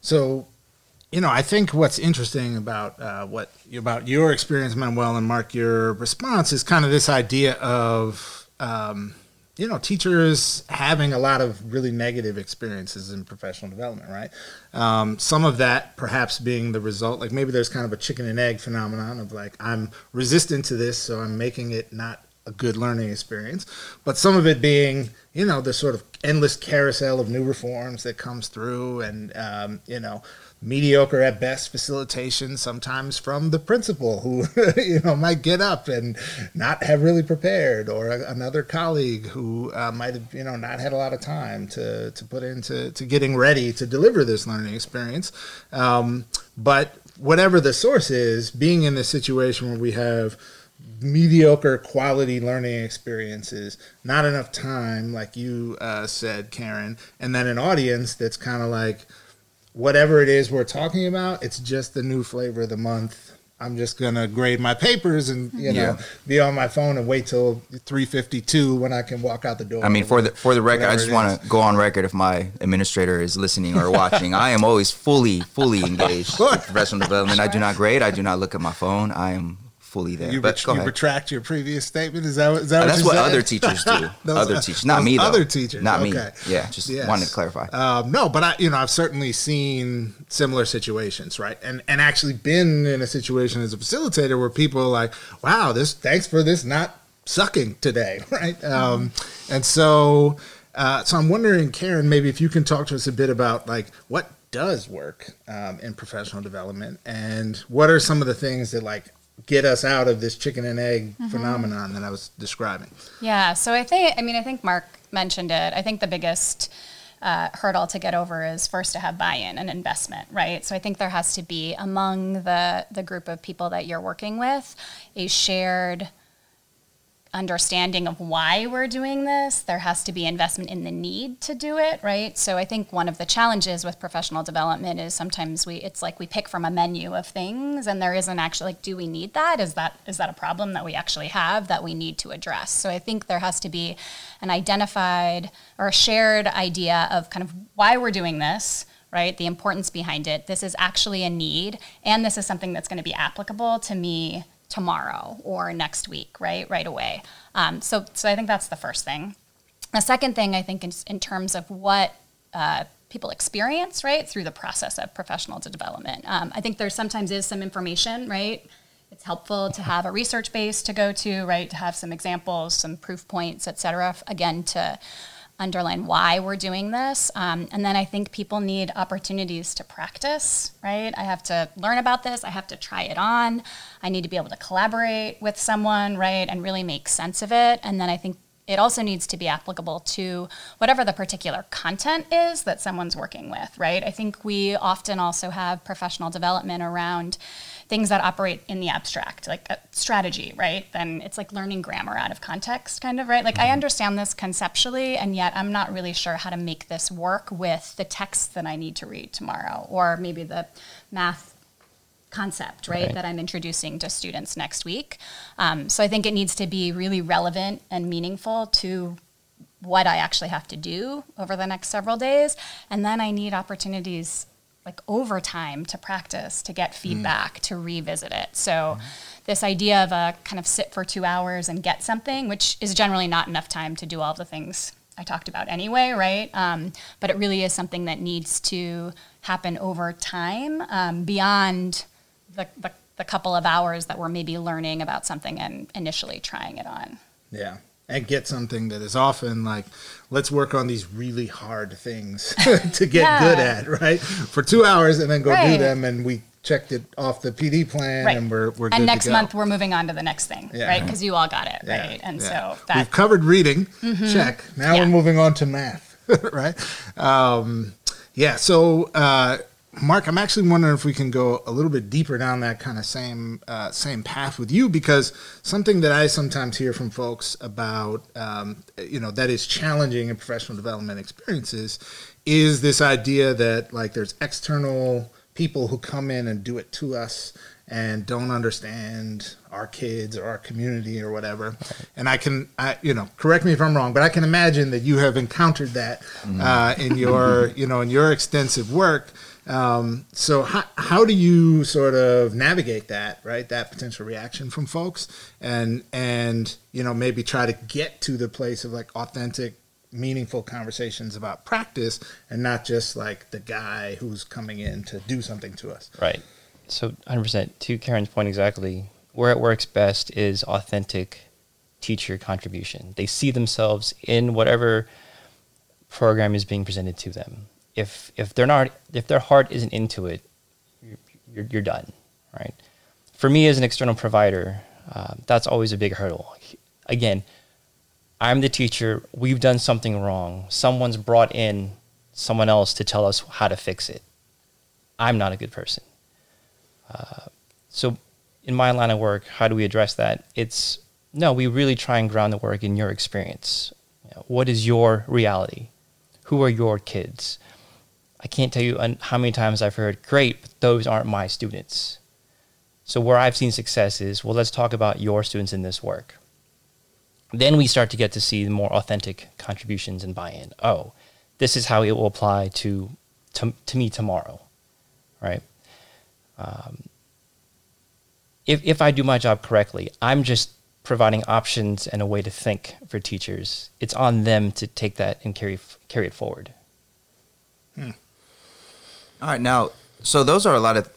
So, I think what's interesting about your experience, Manuel, and Mark, your response is kind of this idea of teachers having a lot of really negative experiences in professional development, right? Some of that perhaps being the result, like maybe there's kind of a chicken and egg phenomenon of like, I'm resistant to this, so I'm making it not a good learning experience. But some of it being, the sort of endless carousel of new reforms that comes through and, mediocre at best facilitation sometimes from the principal who, might get up and not have really prepared, or another colleague who might have, not had a lot of time to put into getting ready to deliver this learning experience. But whatever the source is, being in this situation where we have mediocre quality learning experiences, not enough time, like you said, Karen, and then an audience that's kind of like, whatever it is we're talking about, it's just the new flavor of the month. I'm just going to grade my papers and, you know, be on my phone and wait till 3:52 when I can walk out the door. I mean, for the record, I just want to go on record if my administrator is listening or watching. I am always fully engaged in professional development. I do not grade. I do not look at my phone. I am fully there. You retract your previous statement? Is that what you said? That's what other teachers do. Not me, though. Yeah, just wanted to clarify. No, but I've certainly seen similar situations, right? And actually been in a situation as a facilitator where people are like, wow, thanks for this not sucking today, right? And so, so I'm wondering, Karen, maybe if you can talk to us a bit about, like, what does work in professional development, and what are some of the things that, like, get us out of this chicken and egg phenomenon that I was describing. Yeah, so I think Mark mentioned it. I think the biggest hurdle to get over is first to have buy-in and investment, right? So I think there has to be, among the group of people that you're working with, a shared understanding of why we're doing this. There has to be investment in the need to do it, right? So I think one of the challenges with professional development is sometimes we pick from a menu of things, and there isn't actually, like, do we need that? Is that a problem that we actually have that we need to address? So I think there has to be an identified or a shared idea of kind of why we're doing this, right? The importance behind it. This is actually a need, and this is something that's going to be applicable to me tomorrow or next week, right away. So I think that's the first thing. The second thing, I think, is in terms of what people experience, right, through the process of professional development. I think there sometimes is some information, right? It's helpful to have a research base to go to, right, to have some examples, some proof points, et cetera, again, to underline why we're doing this. And then I think people need opportunities to practice, right? I have to learn about this. I have to try it on. I need to be able to collaborate with someone, right? And really make sense of it. And then I think it also needs to be applicable to whatever the particular content is that someone's working with, right? I think we often also have professional development around things that operate in the abstract, like a strategy, right? Then it's like learning grammar out of context, kind of, right? Like, I understand this conceptually, and yet I'm not really sure how to make this work with the text that I need to read tomorrow, or maybe the math concept, right, that I'm introducing to students next week. So I think it needs to be really relevant and meaningful to what I actually have to do over the next several days. And then I need opportunities, like, over time to practice, to get feedback, to revisit it. So this idea of a kind of sit for 2 hours and get something, which is generally not enough time to do all the things I talked about anyway, right? But it really is something that needs to happen over time, beyond the couple of hours that we're maybe learning about something and initially trying it on. Yeah. And get something that is often like, let's work on these really hard things to get good at, right? For 2 hours, and then go do them, and we checked it off the PD plan, and we're good. And next month we're moving on to the next thing, right? Because you all got it, right? And so we've covered reading, check. Now we're moving on to math, right? So Mark, I'm actually wondering if we can go a little bit deeper down that kind of same path with you, because something that I sometimes hear from folks about, that is challenging in professional development experiences is this idea that, like, there's external people who come in and do it to us and don't understand our kids or our community or whatever. And I correct me if I'm wrong, but I can imagine that you have encountered that in your, in your extensive work. So how do you sort of navigate that, right? That potential reaction from folks, and maybe try to get to the place of, like, authentic, meaningful conversations about practice, and not just, like, the guy who's coming in to do something to us. Right. So 100%, to Karen's point exactly, where it works best is authentic teacher contribution. They see themselves in whatever program is being presented to them. If their heart isn't into it, you're done, right? For me as an external provider, that's always a big hurdle. Again, I'm the teacher. We've done something wrong. Someone's brought in someone else to tell us how to fix it. I'm not a good person. So in my line of work, how do we address that? We really try and ground the work in your experience. What is your reality? Who are your kids? I can't tell you how many times I've heard, great, but those aren't my students. So where I've seen success is, well, let's talk about your students in this work. Then we start to get to see the more authentic contributions and buy-in. Oh, this is how it will apply to me tomorrow, right? If I do my job correctly, I'm just providing options and a way to think for teachers. It's on them to take that and carry it forward. All right, now, so those are a lot of,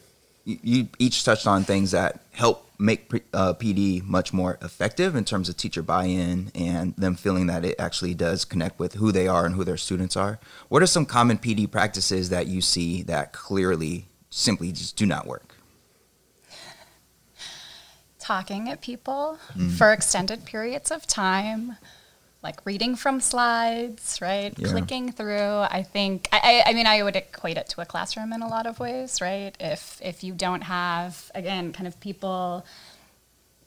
you each touched on things that help make PD much more effective in terms of teacher buy-in and them feeling that it actually does connect with who they are and who their students are. What are some common PD practices that you see that clearly simply just do not work? Talking at people for extended periods of time, like reading from slides, right? Yeah. Clicking through. I think, I mean, I would equate it to a classroom in a lot of ways, right? If you don't have, again, kind of people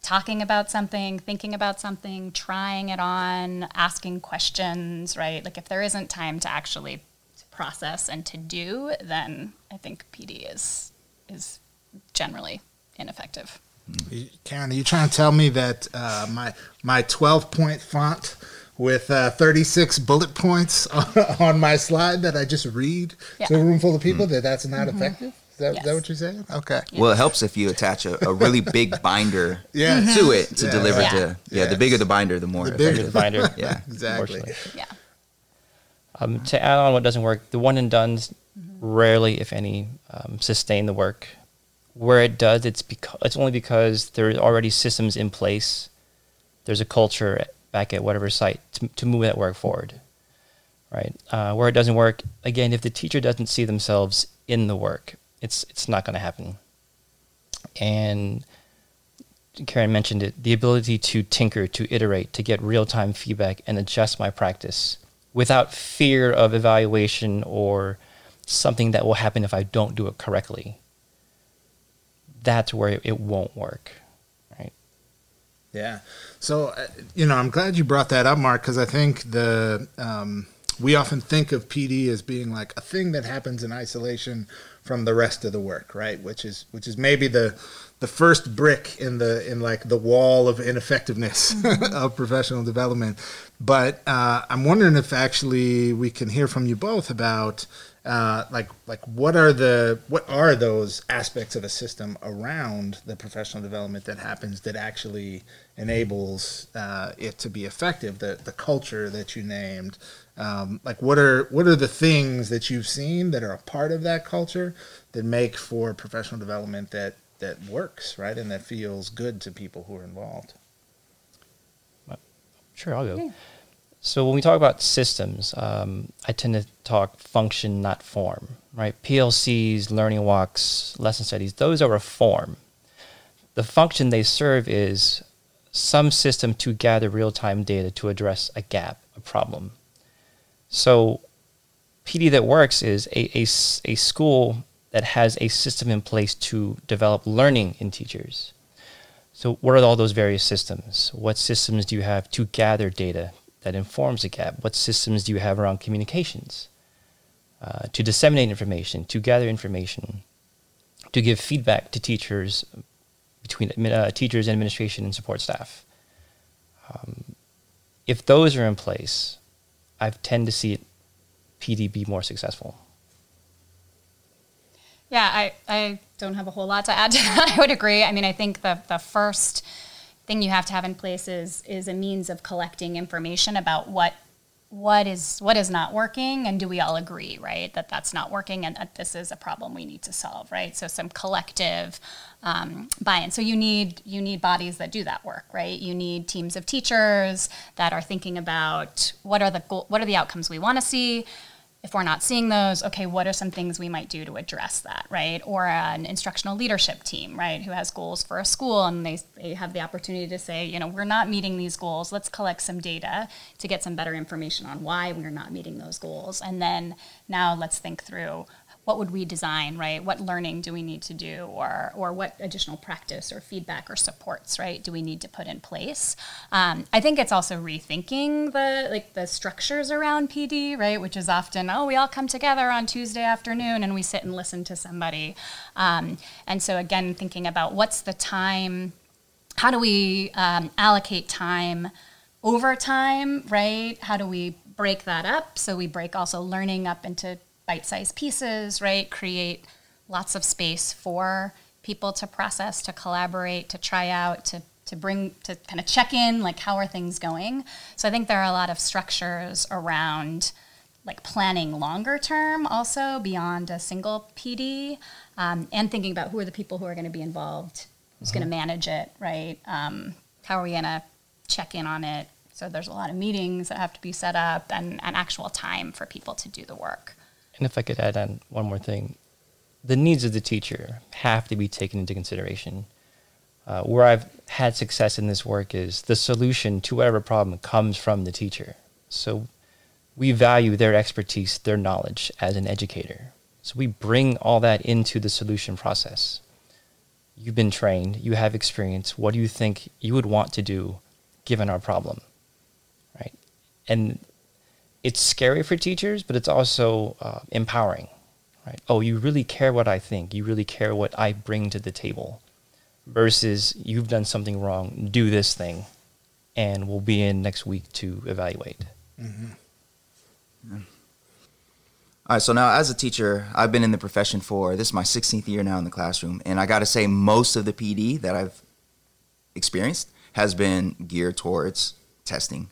talking about something, thinking about something, trying it on, asking questions, right? Like if there isn't time to actually process and to do, then I think PD is generally ineffective. Karen, are you trying to tell me that my 12-point font with 36 bullet points on my slide that I just read to a room full of people, that's not effective? Is that what you're saying? Okay. Yes. Well, it helps if you attach a really big binder to it to deliver to. Yeah, the bigger the binder, the more effective. The binder. Yeah, exactly. Yeah. To add on what doesn't work, the one and dones rarely, if any, sustain the work. Where it does, it's only because there's already systems in place. There's a culture back at whatever site to move that work forward, right? Where it doesn't work, again, if the teacher doesn't see themselves in the work, it's not going to happen. And Karen mentioned it, the ability to tinker, to iterate, to get real-time feedback and adjust my practice without fear of evaluation or something that will happen if I don't do it correctly. That's where it won't work, right? Yeah. So, I'm glad you brought that up, Mark, because I think we often think of PD as being like a thing that happens in isolation from the rest of the work, right? Which is maybe the first brick in the wall of ineffectiveness of professional development. But I'm wondering if actually we can hear from you both about what are those aspects of a system around the professional development that happens that actually enables it to be effective, the culture that you named, what are the things that you've seen that are a part of that culture that make for professional development that works, right, and that feels good to people who are involved? Sure, I'll go. Yeah. So when we talk about systems, I tend to talk function, not form, right? PLCs, learning walks, lesson studies, those are a form. The function they serve is some system to gather real-time data to address a gap, a problem. So PD that works is a school that has a system in place to develop learning in teachers. So what are all those various systems? What systems do you have to gather data that informs the gap? What systems do you have around communications to disseminate information, to gather information, to give feedback to teachers, between teachers and administration and support staff? If those are in place, I tend to see PD be more successful. Yeah, I don't have a whole lot to add to that. I would agree. I mean, I think the first thing you have to have in place is a means of collecting information about what is not working, and do we all agree, right, that that's not working and that this is a problem we need to solve, right? So some collective buy-in. So you need bodies that do that work, right? You need teams of teachers that are thinking about what are the outcomes we want to see. If we're not seeing those, okay, what are some things we might do to address that, right? Or an instructional leadership team, right, who has goals for a school, and they have the opportunity to say, we're not meeting these goals. Let's collect some data to get some better information on why we're not meeting those goals. And then now let's think through what would we design, right? What learning do we need to do, or what additional practice or feedback or supports, right, do we need to put in place? I think it's also rethinking the structures around PD, right, which is often, we all come together on Tuesday afternoon and we sit and listen to somebody. And so again, thinking about what's the time, how do we allocate time over time, right? How do we break that up? So we break also learning up into bite-sized pieces, right? Create lots of space for people to process, to collaborate, to try out, to bring, to kind of check in, like, how are things going? So I think there are a lot of structures around, like, planning longer term also beyond a single PD, and thinking about who are the people who are going to be involved, who's going to manage it, right? How are we going to check in on it? So there's a lot of meetings that have to be set up and actual time for people to do the work. And if I could add on one more thing, the needs of the teacher have to be taken into consideration. Where I've had success in this work is the solution to whatever problem comes from the teacher. So we value their expertise, their knowledge as an educator. So we bring all that into the solution process. You've been trained, you have experience. What do you think you would want to do given our problem, right? And it's scary for teachers, but it's also empowering, right? Oh, you really care what I think. You really care what I bring to the table versus you've done something wrong, do this thing, and we'll be in next week to evaluate. Mm-hmm. Yeah. All right, so now as a teacher, I've been in the profession for, this is my 16th year now in the classroom, and I got to say most of the PD that I've experienced has been geared towards testing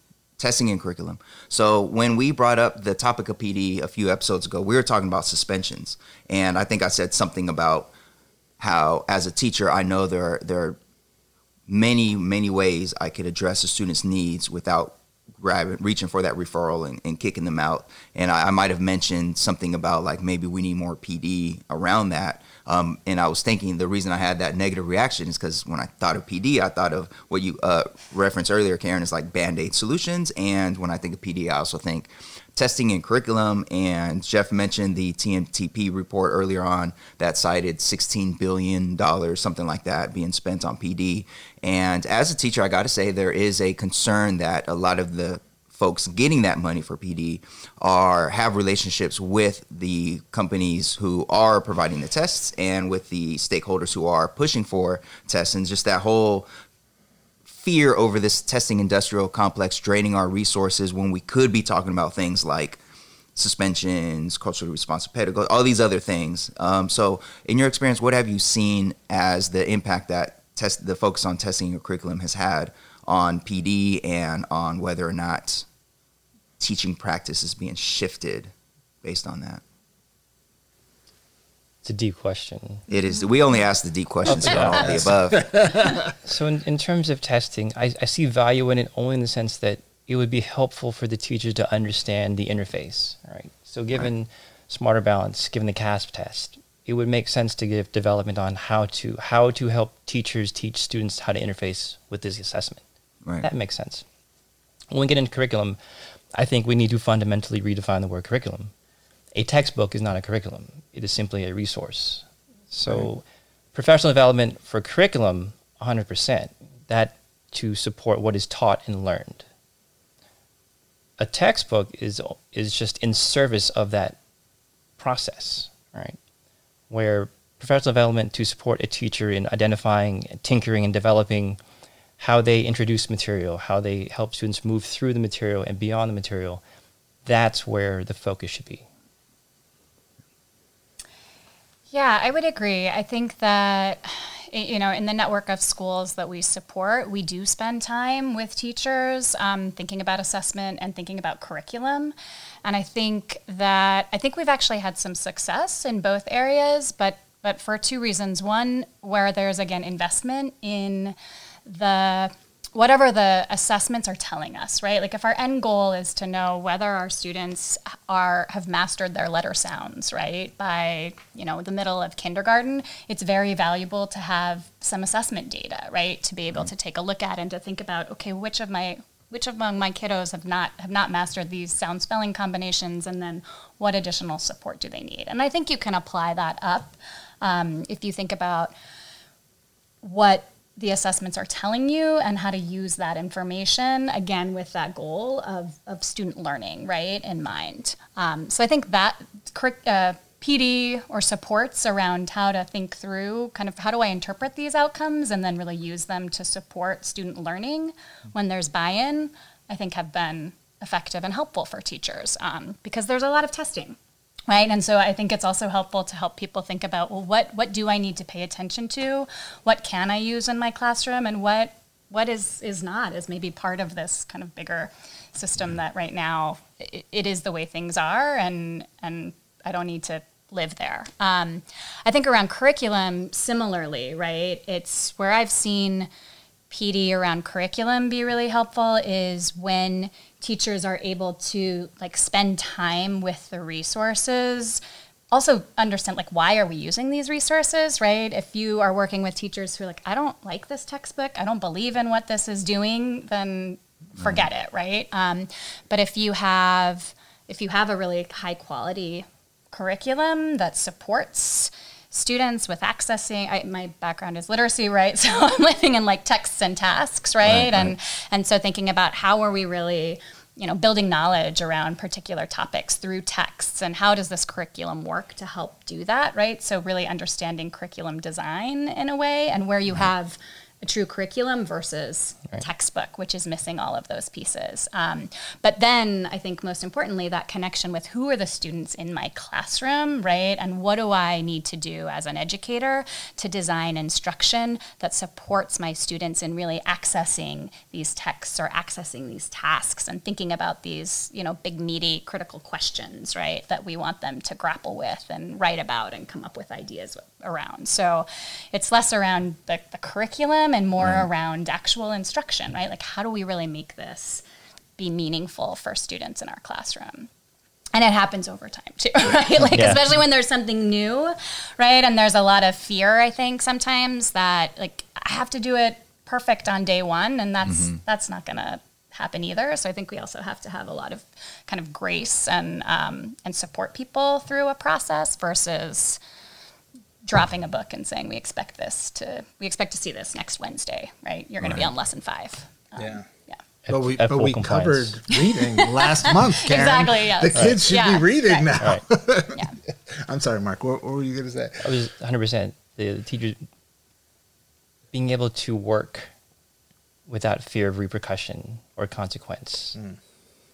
and curriculum. So when we brought up the topic of PD a few episodes ago, we were talking about suspensions. And I think I said something about how, as a teacher, I know there are many, many ways I could address a student's needs without reaching for that referral and kicking them out. And I might have mentioned something about, like, maybe we need more PD around that. And I was thinking the reason I had that negative reaction is because when I thought of PD, I thought of what you referenced earlier, Karen, is like Band-Aid solutions. And when I think of PD, I also think testing and curriculum. And Jeff mentioned the TNTP report earlier on that cited $16 billion, something like that, being spent on PD. And as a teacher, I got to say there is a concern that a lot of the folks getting that money for PD have relationships with the companies who are providing the tests and with the stakeholders who are pushing for tests, and just that whole fear over this testing industrial complex draining our resources when we could be talking about things like suspensions, culturally responsive pedagogy, all these other things. So in your experience, what have you seen as the impact that the focus on testing your curriculum has had on PD and on whether or not teaching practice is being shifted based on that? It's a deep question. It is. We only ask the deep questions about all the above. So in terms of testing, I see value in it only in the sense that it would be helpful for the teacher to understand the interface, right? So given Smarter Balance, given the CASP test, it would make sense to give development on how to help teachers teach students how to interface with this assessment. Right. That makes sense. When we get into curriculum, I think we need to fundamentally redefine the word curriculum. A textbook is not a curriculum. It is simply a resource. So professional development for curriculum, 100%, that to support what is taught and learned. A textbook is just in service of that process, right? Where professional development to support a teacher in identifying, tinkering, and developing how they introduce material, how they help students move through the material and beyond the material, that's where the focus should be. Yeah, I would agree. I think that, you know, in the network of schools that we support, we do spend time with teachers thinking about assessment and thinking about curriculum. And I think we've actually had some success in both areas, but for two reasons. One, where there's, again, investment in whatever the assessments are telling us, right? Like, if our end goal is to know whether our students have mastered their letter sounds, right, by, you know, the middle of kindergarten, it's very valuable to have some assessment data, right, to be able to take a look at and to think about, okay, which of my which among my kiddos have not mastered these sound spelling combinations, and then what additional support do they need? And I think you can apply that up if you think about what the assessments are telling you and how to use that information, again, with that goal of student learning, right, in mind. So I think that PD or supports around how to think through kind of how do I interpret these outcomes and then really use them to support student learning when there's buy-in, I think have been effective and helpful for teachers because there's a lot of testing. Right, and so I think it's also helpful to help people think about, well, what do I need to pay attention to? What can I use in my classroom? And what is not maybe part of this kind of bigger system that right now it is the way things are, and I don't need to live there. I think around curriculum, similarly, right, it's where I've seen PD around curriculum be really helpful is when teachers are able to like spend time with the resources. Also understand like why are we using these resources, right? If you are working with teachers who are like, I don't like this textbook, I don't believe in what this is doing, then forget it, right? But if you have a really high quality curriculum that supports students with accessing, my background is literacy, right? So I'm living in like texts and tasks, right? And so thinking about how are we really, building knowledge around particular topics through texts, and how does this curriculum work to help do that, right? So really understanding curriculum design in a way, and where you have a true curriculum versus a textbook, which is missing all of those pieces. But then I think most importantly, that connection with who are the students in my classroom, right? And what do I need to do as an educator to design instruction that supports my students in really accessing these texts or accessing these tasks and thinking about these, big, meaty, critical questions, right? That we want them to grapple with and write about and come up with ideas around. So it's less around the curriculum and more around actual instruction, right? Like how do we really make this be meaningful for students in our classroom? And it happens over time too, right? Like especially when there's something new, right? And there's a lot of fear, I think, sometimes that like I have to do it perfect on day one, and that's not gonna happen either. So I think we also have to have a lot of kind of grace and support people through a process versus dropping a book and saying we expect to see this next Wednesday, right? You're going to be on lesson 5. But we covered reading last month, Karen. Exactly. Yes. The kids should be reading now. Right. Yeah. I'm sorry, Mark. What were you going to say? I was 100%. The teachers being able to work without fear of repercussion or consequence,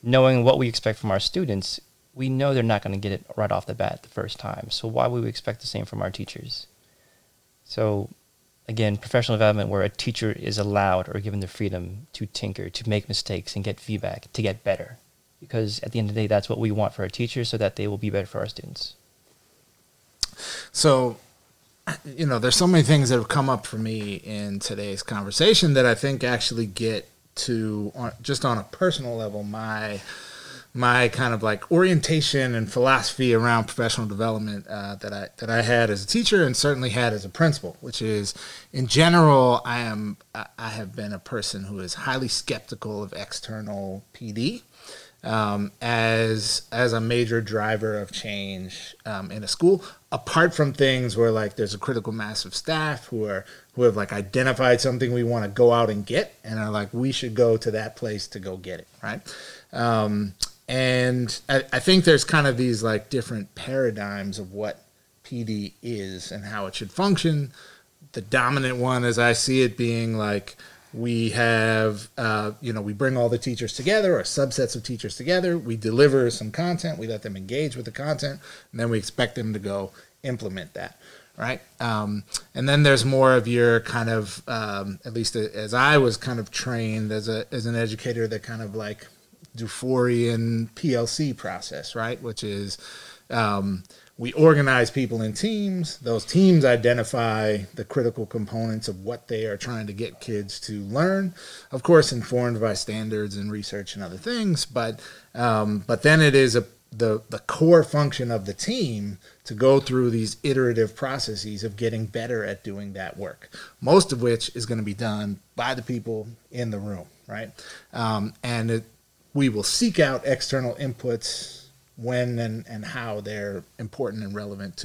knowing what we expect from our students. We know they're not going to get it right off the bat the first time. So why would we expect the same from our teachers? So again, professional development where a teacher is allowed or given the freedom to tinker, to make mistakes and get feedback, to get better. Because at the end of the day, that's what we want for our teachers so that they will be better for our students. So, there's so many things that have come up for me in today's conversation that I think actually get to, just on a personal level, my kind of like orientation and philosophy around professional development that I had as a teacher and certainly had as a principal, which is in general, I have been a person who is highly skeptical of external PD as a major driver of change in a school, apart from things where like there's a critical mass of staff who have like identified something we want to go out and get and are like, we should go to that place to go get it, right? And I think there's kind of these like different paradigms of what PD is and how it should function. The dominant one, as I see it, being like we have, we bring all the teachers together or subsets of teachers together. We deliver some content. We let them engage with the content, and then we expect them to go implement that, right? And then there's more of your kind of, at least as I was kind of trained as an educator, that kind of like Dufourian PLC process, right? Which is we organize people in teams. Those teams identify the critical components of what they are trying to get kids to learn, of course, informed by standards and research and other things. But then it is a the core function of the team to go through these iterative processes of getting better at doing that work, most of which is going to be done by the people in the room, right? We will seek out external inputs when and how they're important and relevant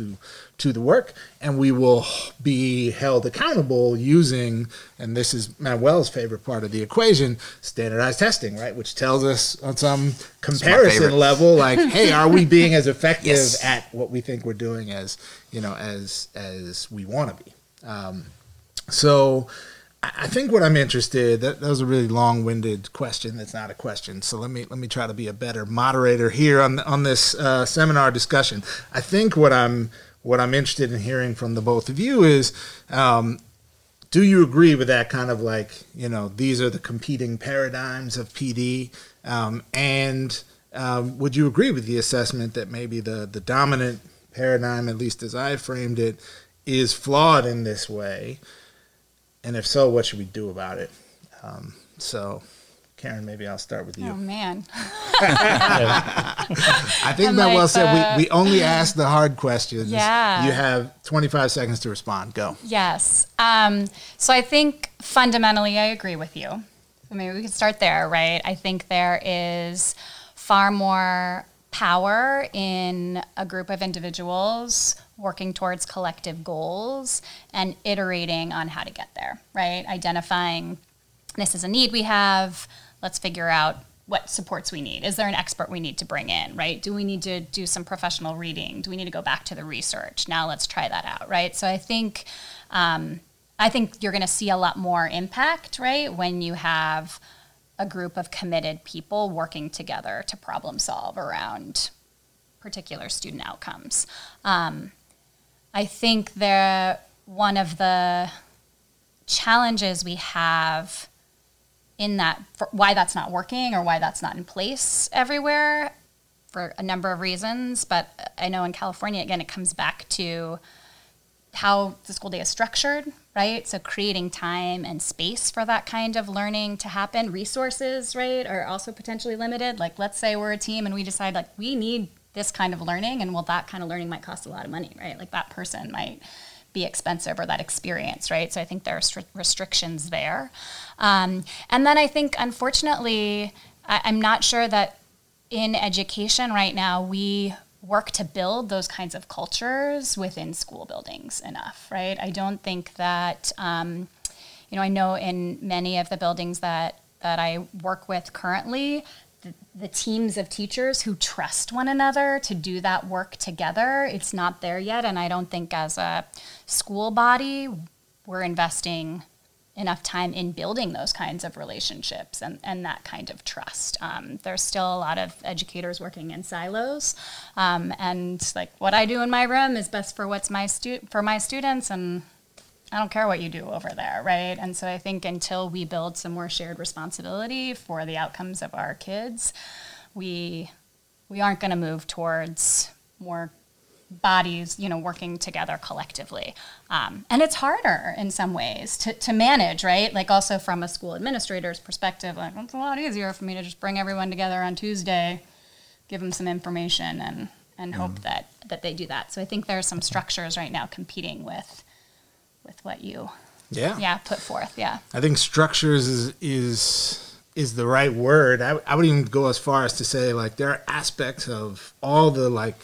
to the work. And we will be held accountable using, and this is Manuel's favorite part of the equation, standardized testing, right? Which tells us on some comparison level, like, hey, are we being as effective yes. at what we think we're doing as, you know, as we want to be? So I think what I'm interested, that was a really long-winded question. That's not a question. So let me try to be a better moderator here on this seminar discussion. I think what I'm interested in hearing from the both of you is, do you agree with that kind of like, you know, these are the competing paradigms of PD? Would you agree with the assessment that maybe the dominant paradigm, at least as I framed it, is flawed in this way? And if so, what should we do about it? So, Karen, maybe I'll start with you. Oh, man. I think Manuel said we only ask the hard questions. Yeah. You have 25 seconds to respond. Go. Yes. So I think fundamentally I agree with you. So maybe we can start there, right? I think there is far more power in a group of individuals working towards collective goals and iterating on how to get there, right? Identifying this is a need we have, let's figure out what supports we need. Is there an expert we need to bring in, right? Do we need to do some professional reading? Do we need to go back to the research? Now let's try that out, right? So I think you're going to see a lot more impact, right, when you have a group of committed people working together to problem solve around particular student outcomes. I think one of the challenges we have in that, why that's not working or why that's not in place everywhere for a number of reasons, but I know in California, again, it comes back to how the school day is structured, right? So creating time and space for that kind of learning to happen. Resources, right, are also potentially limited. Like, let's say we're a team and we decide, like, we need this kind of learning, and well, that kind of learning might cost a lot of money, right? Like, that person might be expensive or that experience, right? So I think there are restrictions there. And then I think, unfortunately, I'm not sure that in education right now we work to build those kinds of cultures within school buildings enough, right? I don't think that, you know, I know in many of the buildings that I work with currently, the teams of teachers who trust one another to do that work together, it's not there yet. And I don't think as a school body, we're investing enough time in building those kinds of relationships and that kind of trust. There's still a lot of educators working in silos, and like what I do in my room is best for my students, and I don't care what you do over there, right? And so I think until we build some more shared responsibility for the outcomes of our kids, we aren't going to move towards more bodies, you know, working together collectively. And it's harder in some ways to manage, right? Like, also from a school administrator's perspective, like, well, it's a lot easier for me to just bring everyone together on Tuesday, give them some information, and hope that they do that. So I think there are some structures right now competing with what you put forth. Yeah. I think structures is the right word. I would even go as far as to say, like, there are aspects of all the, like,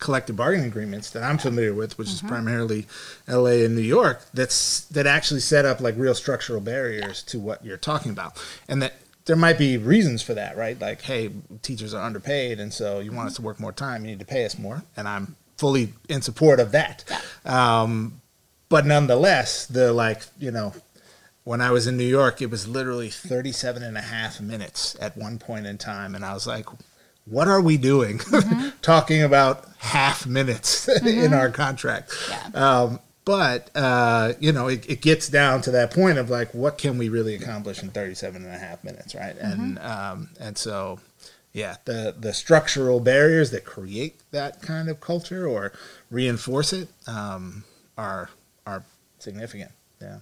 collective bargaining agreements that I'm familiar with, which is primarily LA and New York, that actually set up, like, real structural barriers to what you're talking about. And that there might be reasons for that, right? Like, hey, teachers are underpaid, and so you want us to work more time, you need to pay us more. And I'm fully in support of that. Yeah. But nonetheless, the, like, you know, when I was in New York, it was literally 37 and a half minutes at one point in time. And I was like, what are we doing? Talking about half minutes in our contract. Yeah. But you know, it gets down to that point of, like, what can we really accomplish in 37 and a half minutes, right? And so, yeah, the structural barriers that create that kind of culture or reinforce it, are significant. Yeah.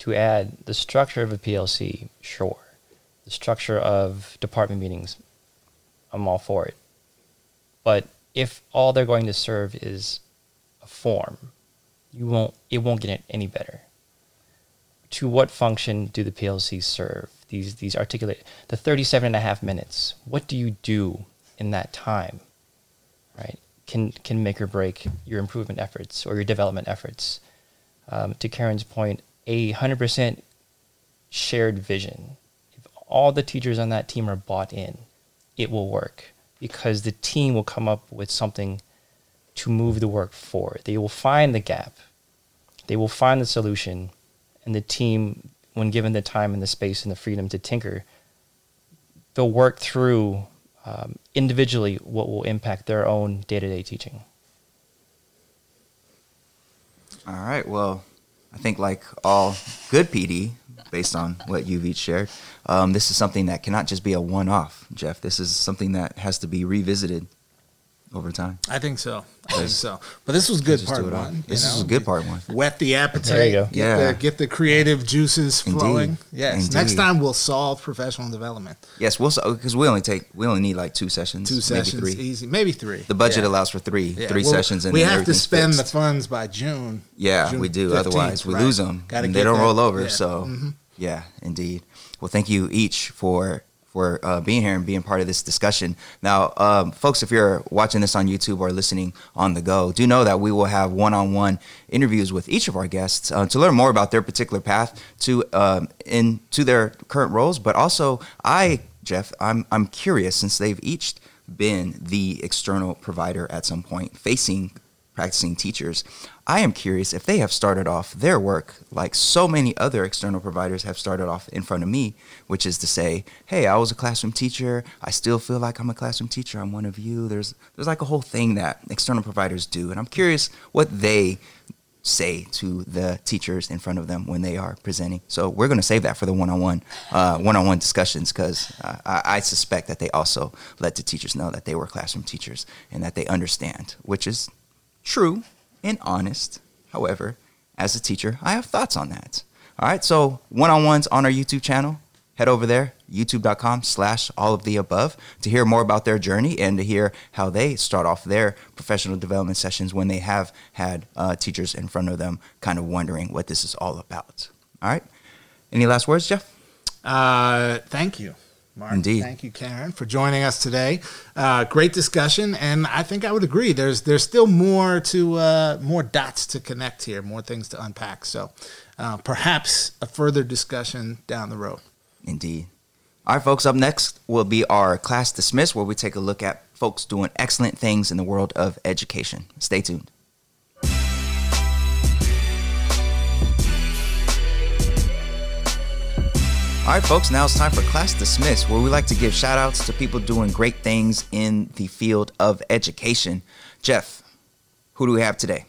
To add, the structure of a PLC, sure. The structure of department meetings, I'm all for it. But if all they're going to serve is a form, it won't get any better. To what function do the PLCs serve? These articulate the 37.5 minutes. What do you do in that time? Right? Can make or break your improvement efforts or your development efforts. To Karen's point, 100% shared vision. If all the teachers on that team are bought in, it will work because the team will come up with something to move the work forward. They will find the gap. They will find the solution, and the team, when given the time and the space and the freedom to tinker, they'll work through individually what will impact their own day-to-day teaching. All right. Well, I think like all good PD, based on what you've each shared, this is something that cannot just be a one-off, Jeff. This is something that has to be revisited over time. I think so. But this was good part one. Whet the appetite. There you go. Get the creative juices flowing. Indeed. Yes. Indeed. Next time we'll solve professional development. Yes, we'll because we only need like two sessions. Maybe three. Easy. Maybe three. The budget allows for three. Yeah. Three sessions. And we have to spend the funds by June. Yeah, June we do. 15th, otherwise, we lose them. And they don't roll over. Yeah. So, yeah, indeed. Well, thank you each for being here and being part of this discussion. Now, folks, if you're watching this on YouTube or listening on the go, do know that we will have one-on-one interviews with each of our guests to learn more about their particular path to into their current roles. But also, Jeff, I'm curious, since they've each been the external provider at some point facing practicing teachers, I am curious if they have started off their work like so many other external providers have started off in front of me, which is to say, hey, I was a classroom teacher. I still feel like I'm a classroom teacher. I'm one of you. There's like a whole thing that external providers do. And I'm curious what they say to the teachers in front of them when they are presenting. So we're going to save that for the one-on-one discussions, because I suspect that they also let the teachers know that they were classroom teachers and that they understand, which is true and honest. However, as a teacher, I have thoughts on that. All right, so one-on-ones on our YouTube channel. Head over there, youtube.com/alloftheabove, to hear more about their journey and to hear how they start off their professional development sessions when they have had teachers in front of them kind of wondering what this is all about. All right, any last words, Jeff? Thank you, Mark. Indeed. Thank you, Karen, for joining us today. Great discussion, and I think I would agree. There's still more to more dots to connect here, more things to unpack. So perhaps a further discussion down the road. Indeed. All right, folks, up next will be our Class Dismiss, where we take a look at folks doing excellent things in the world of education. Stay tuned. All right, folks, now it's time for Class Dismiss, where we like to give shout-outs to people doing great things in the field of education. Jeff, who do we have today?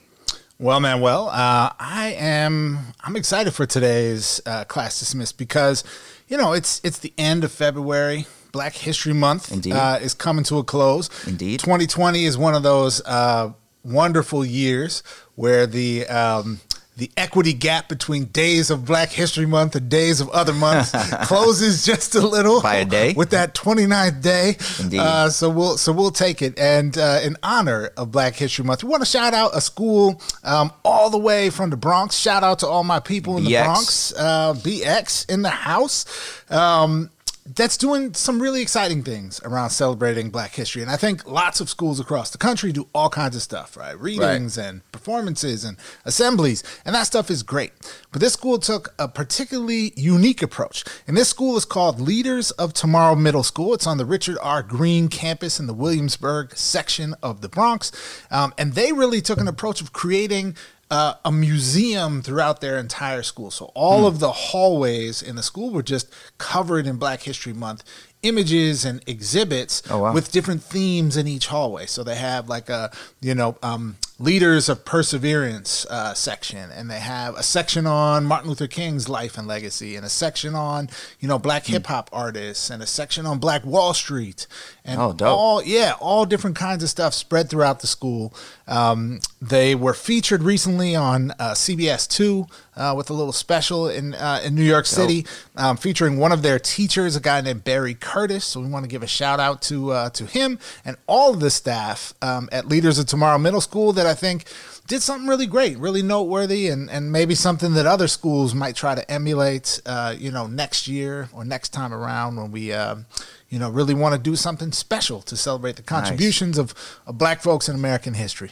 Well, Manuel, I'm excited for today's Class Dismiss because, you know, it's the end of February. Black History Month is coming to a close. Indeed. 2020 is one of those wonderful years where the equity gap between days of Black History Month and days of other months closes just a little by a day with that 29th day. Indeed. So we'll take it. And in honor of Black History Month, we want to shout out a school all the way from the Bronx. Shout out to all my people in the Bronx, BX in the house. That's doing some really exciting things around celebrating Black history. And I think lots of schools across the country do all kinds of stuff, right? Readings and performances and assemblies. And that stuff is great. But this school took a particularly unique approach. And this school is called Leaders of Tomorrow Middle School. It's on the Richard R. Green campus in the Williamsburg section of the Bronx. And they really took an approach of creating a museum throughout their entire school. So all of the hallways in the school were just covered in Black History Month images and exhibits with different themes in each hallway. So they have like a, Leaders of Perseverance section, and they have a section on Martin Luther King's life and legacy, and a section on, Black hip hop artists, and a section on Black Wall Street, and all different kinds of stuff spread throughout the school. They were featured recently on CBS2, with a little special in New York City, featuring one of their teachers, a guy named Barry Curtis. So we want to give a shout out to him and all of the staff at Leaders of Tomorrow Middle School that I think did something really great, really noteworthy, and maybe something that other schools might try to emulate, next year or next time around when we, really want to do something special to celebrate the contributions of Black folks in American history.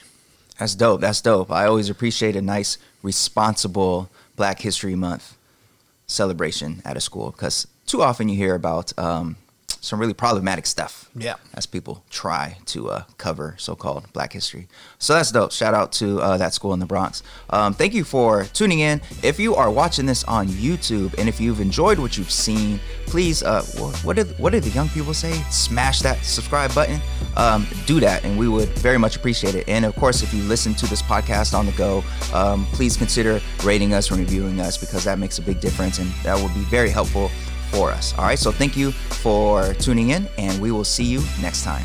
That's dope. That's dope. I always appreciate a nice, responsible Black History Month celebration at a school, because too often you hear about some really problematic stuff as people try to cover so-called Black history. So that's dope. Shout out to that school in the Bronx. Thank you for tuning in. If you are watching this on YouTube and if you've enjoyed what you've seen, please, what did the young people say? Smash that subscribe button. Do that, and we would very much appreciate it. And of course, if you listen to this podcast on the go, please consider rating us and reviewing us, because that makes a big difference, and that will be very helpful for us. All right, so thank you for tuning in, and we will see you next time.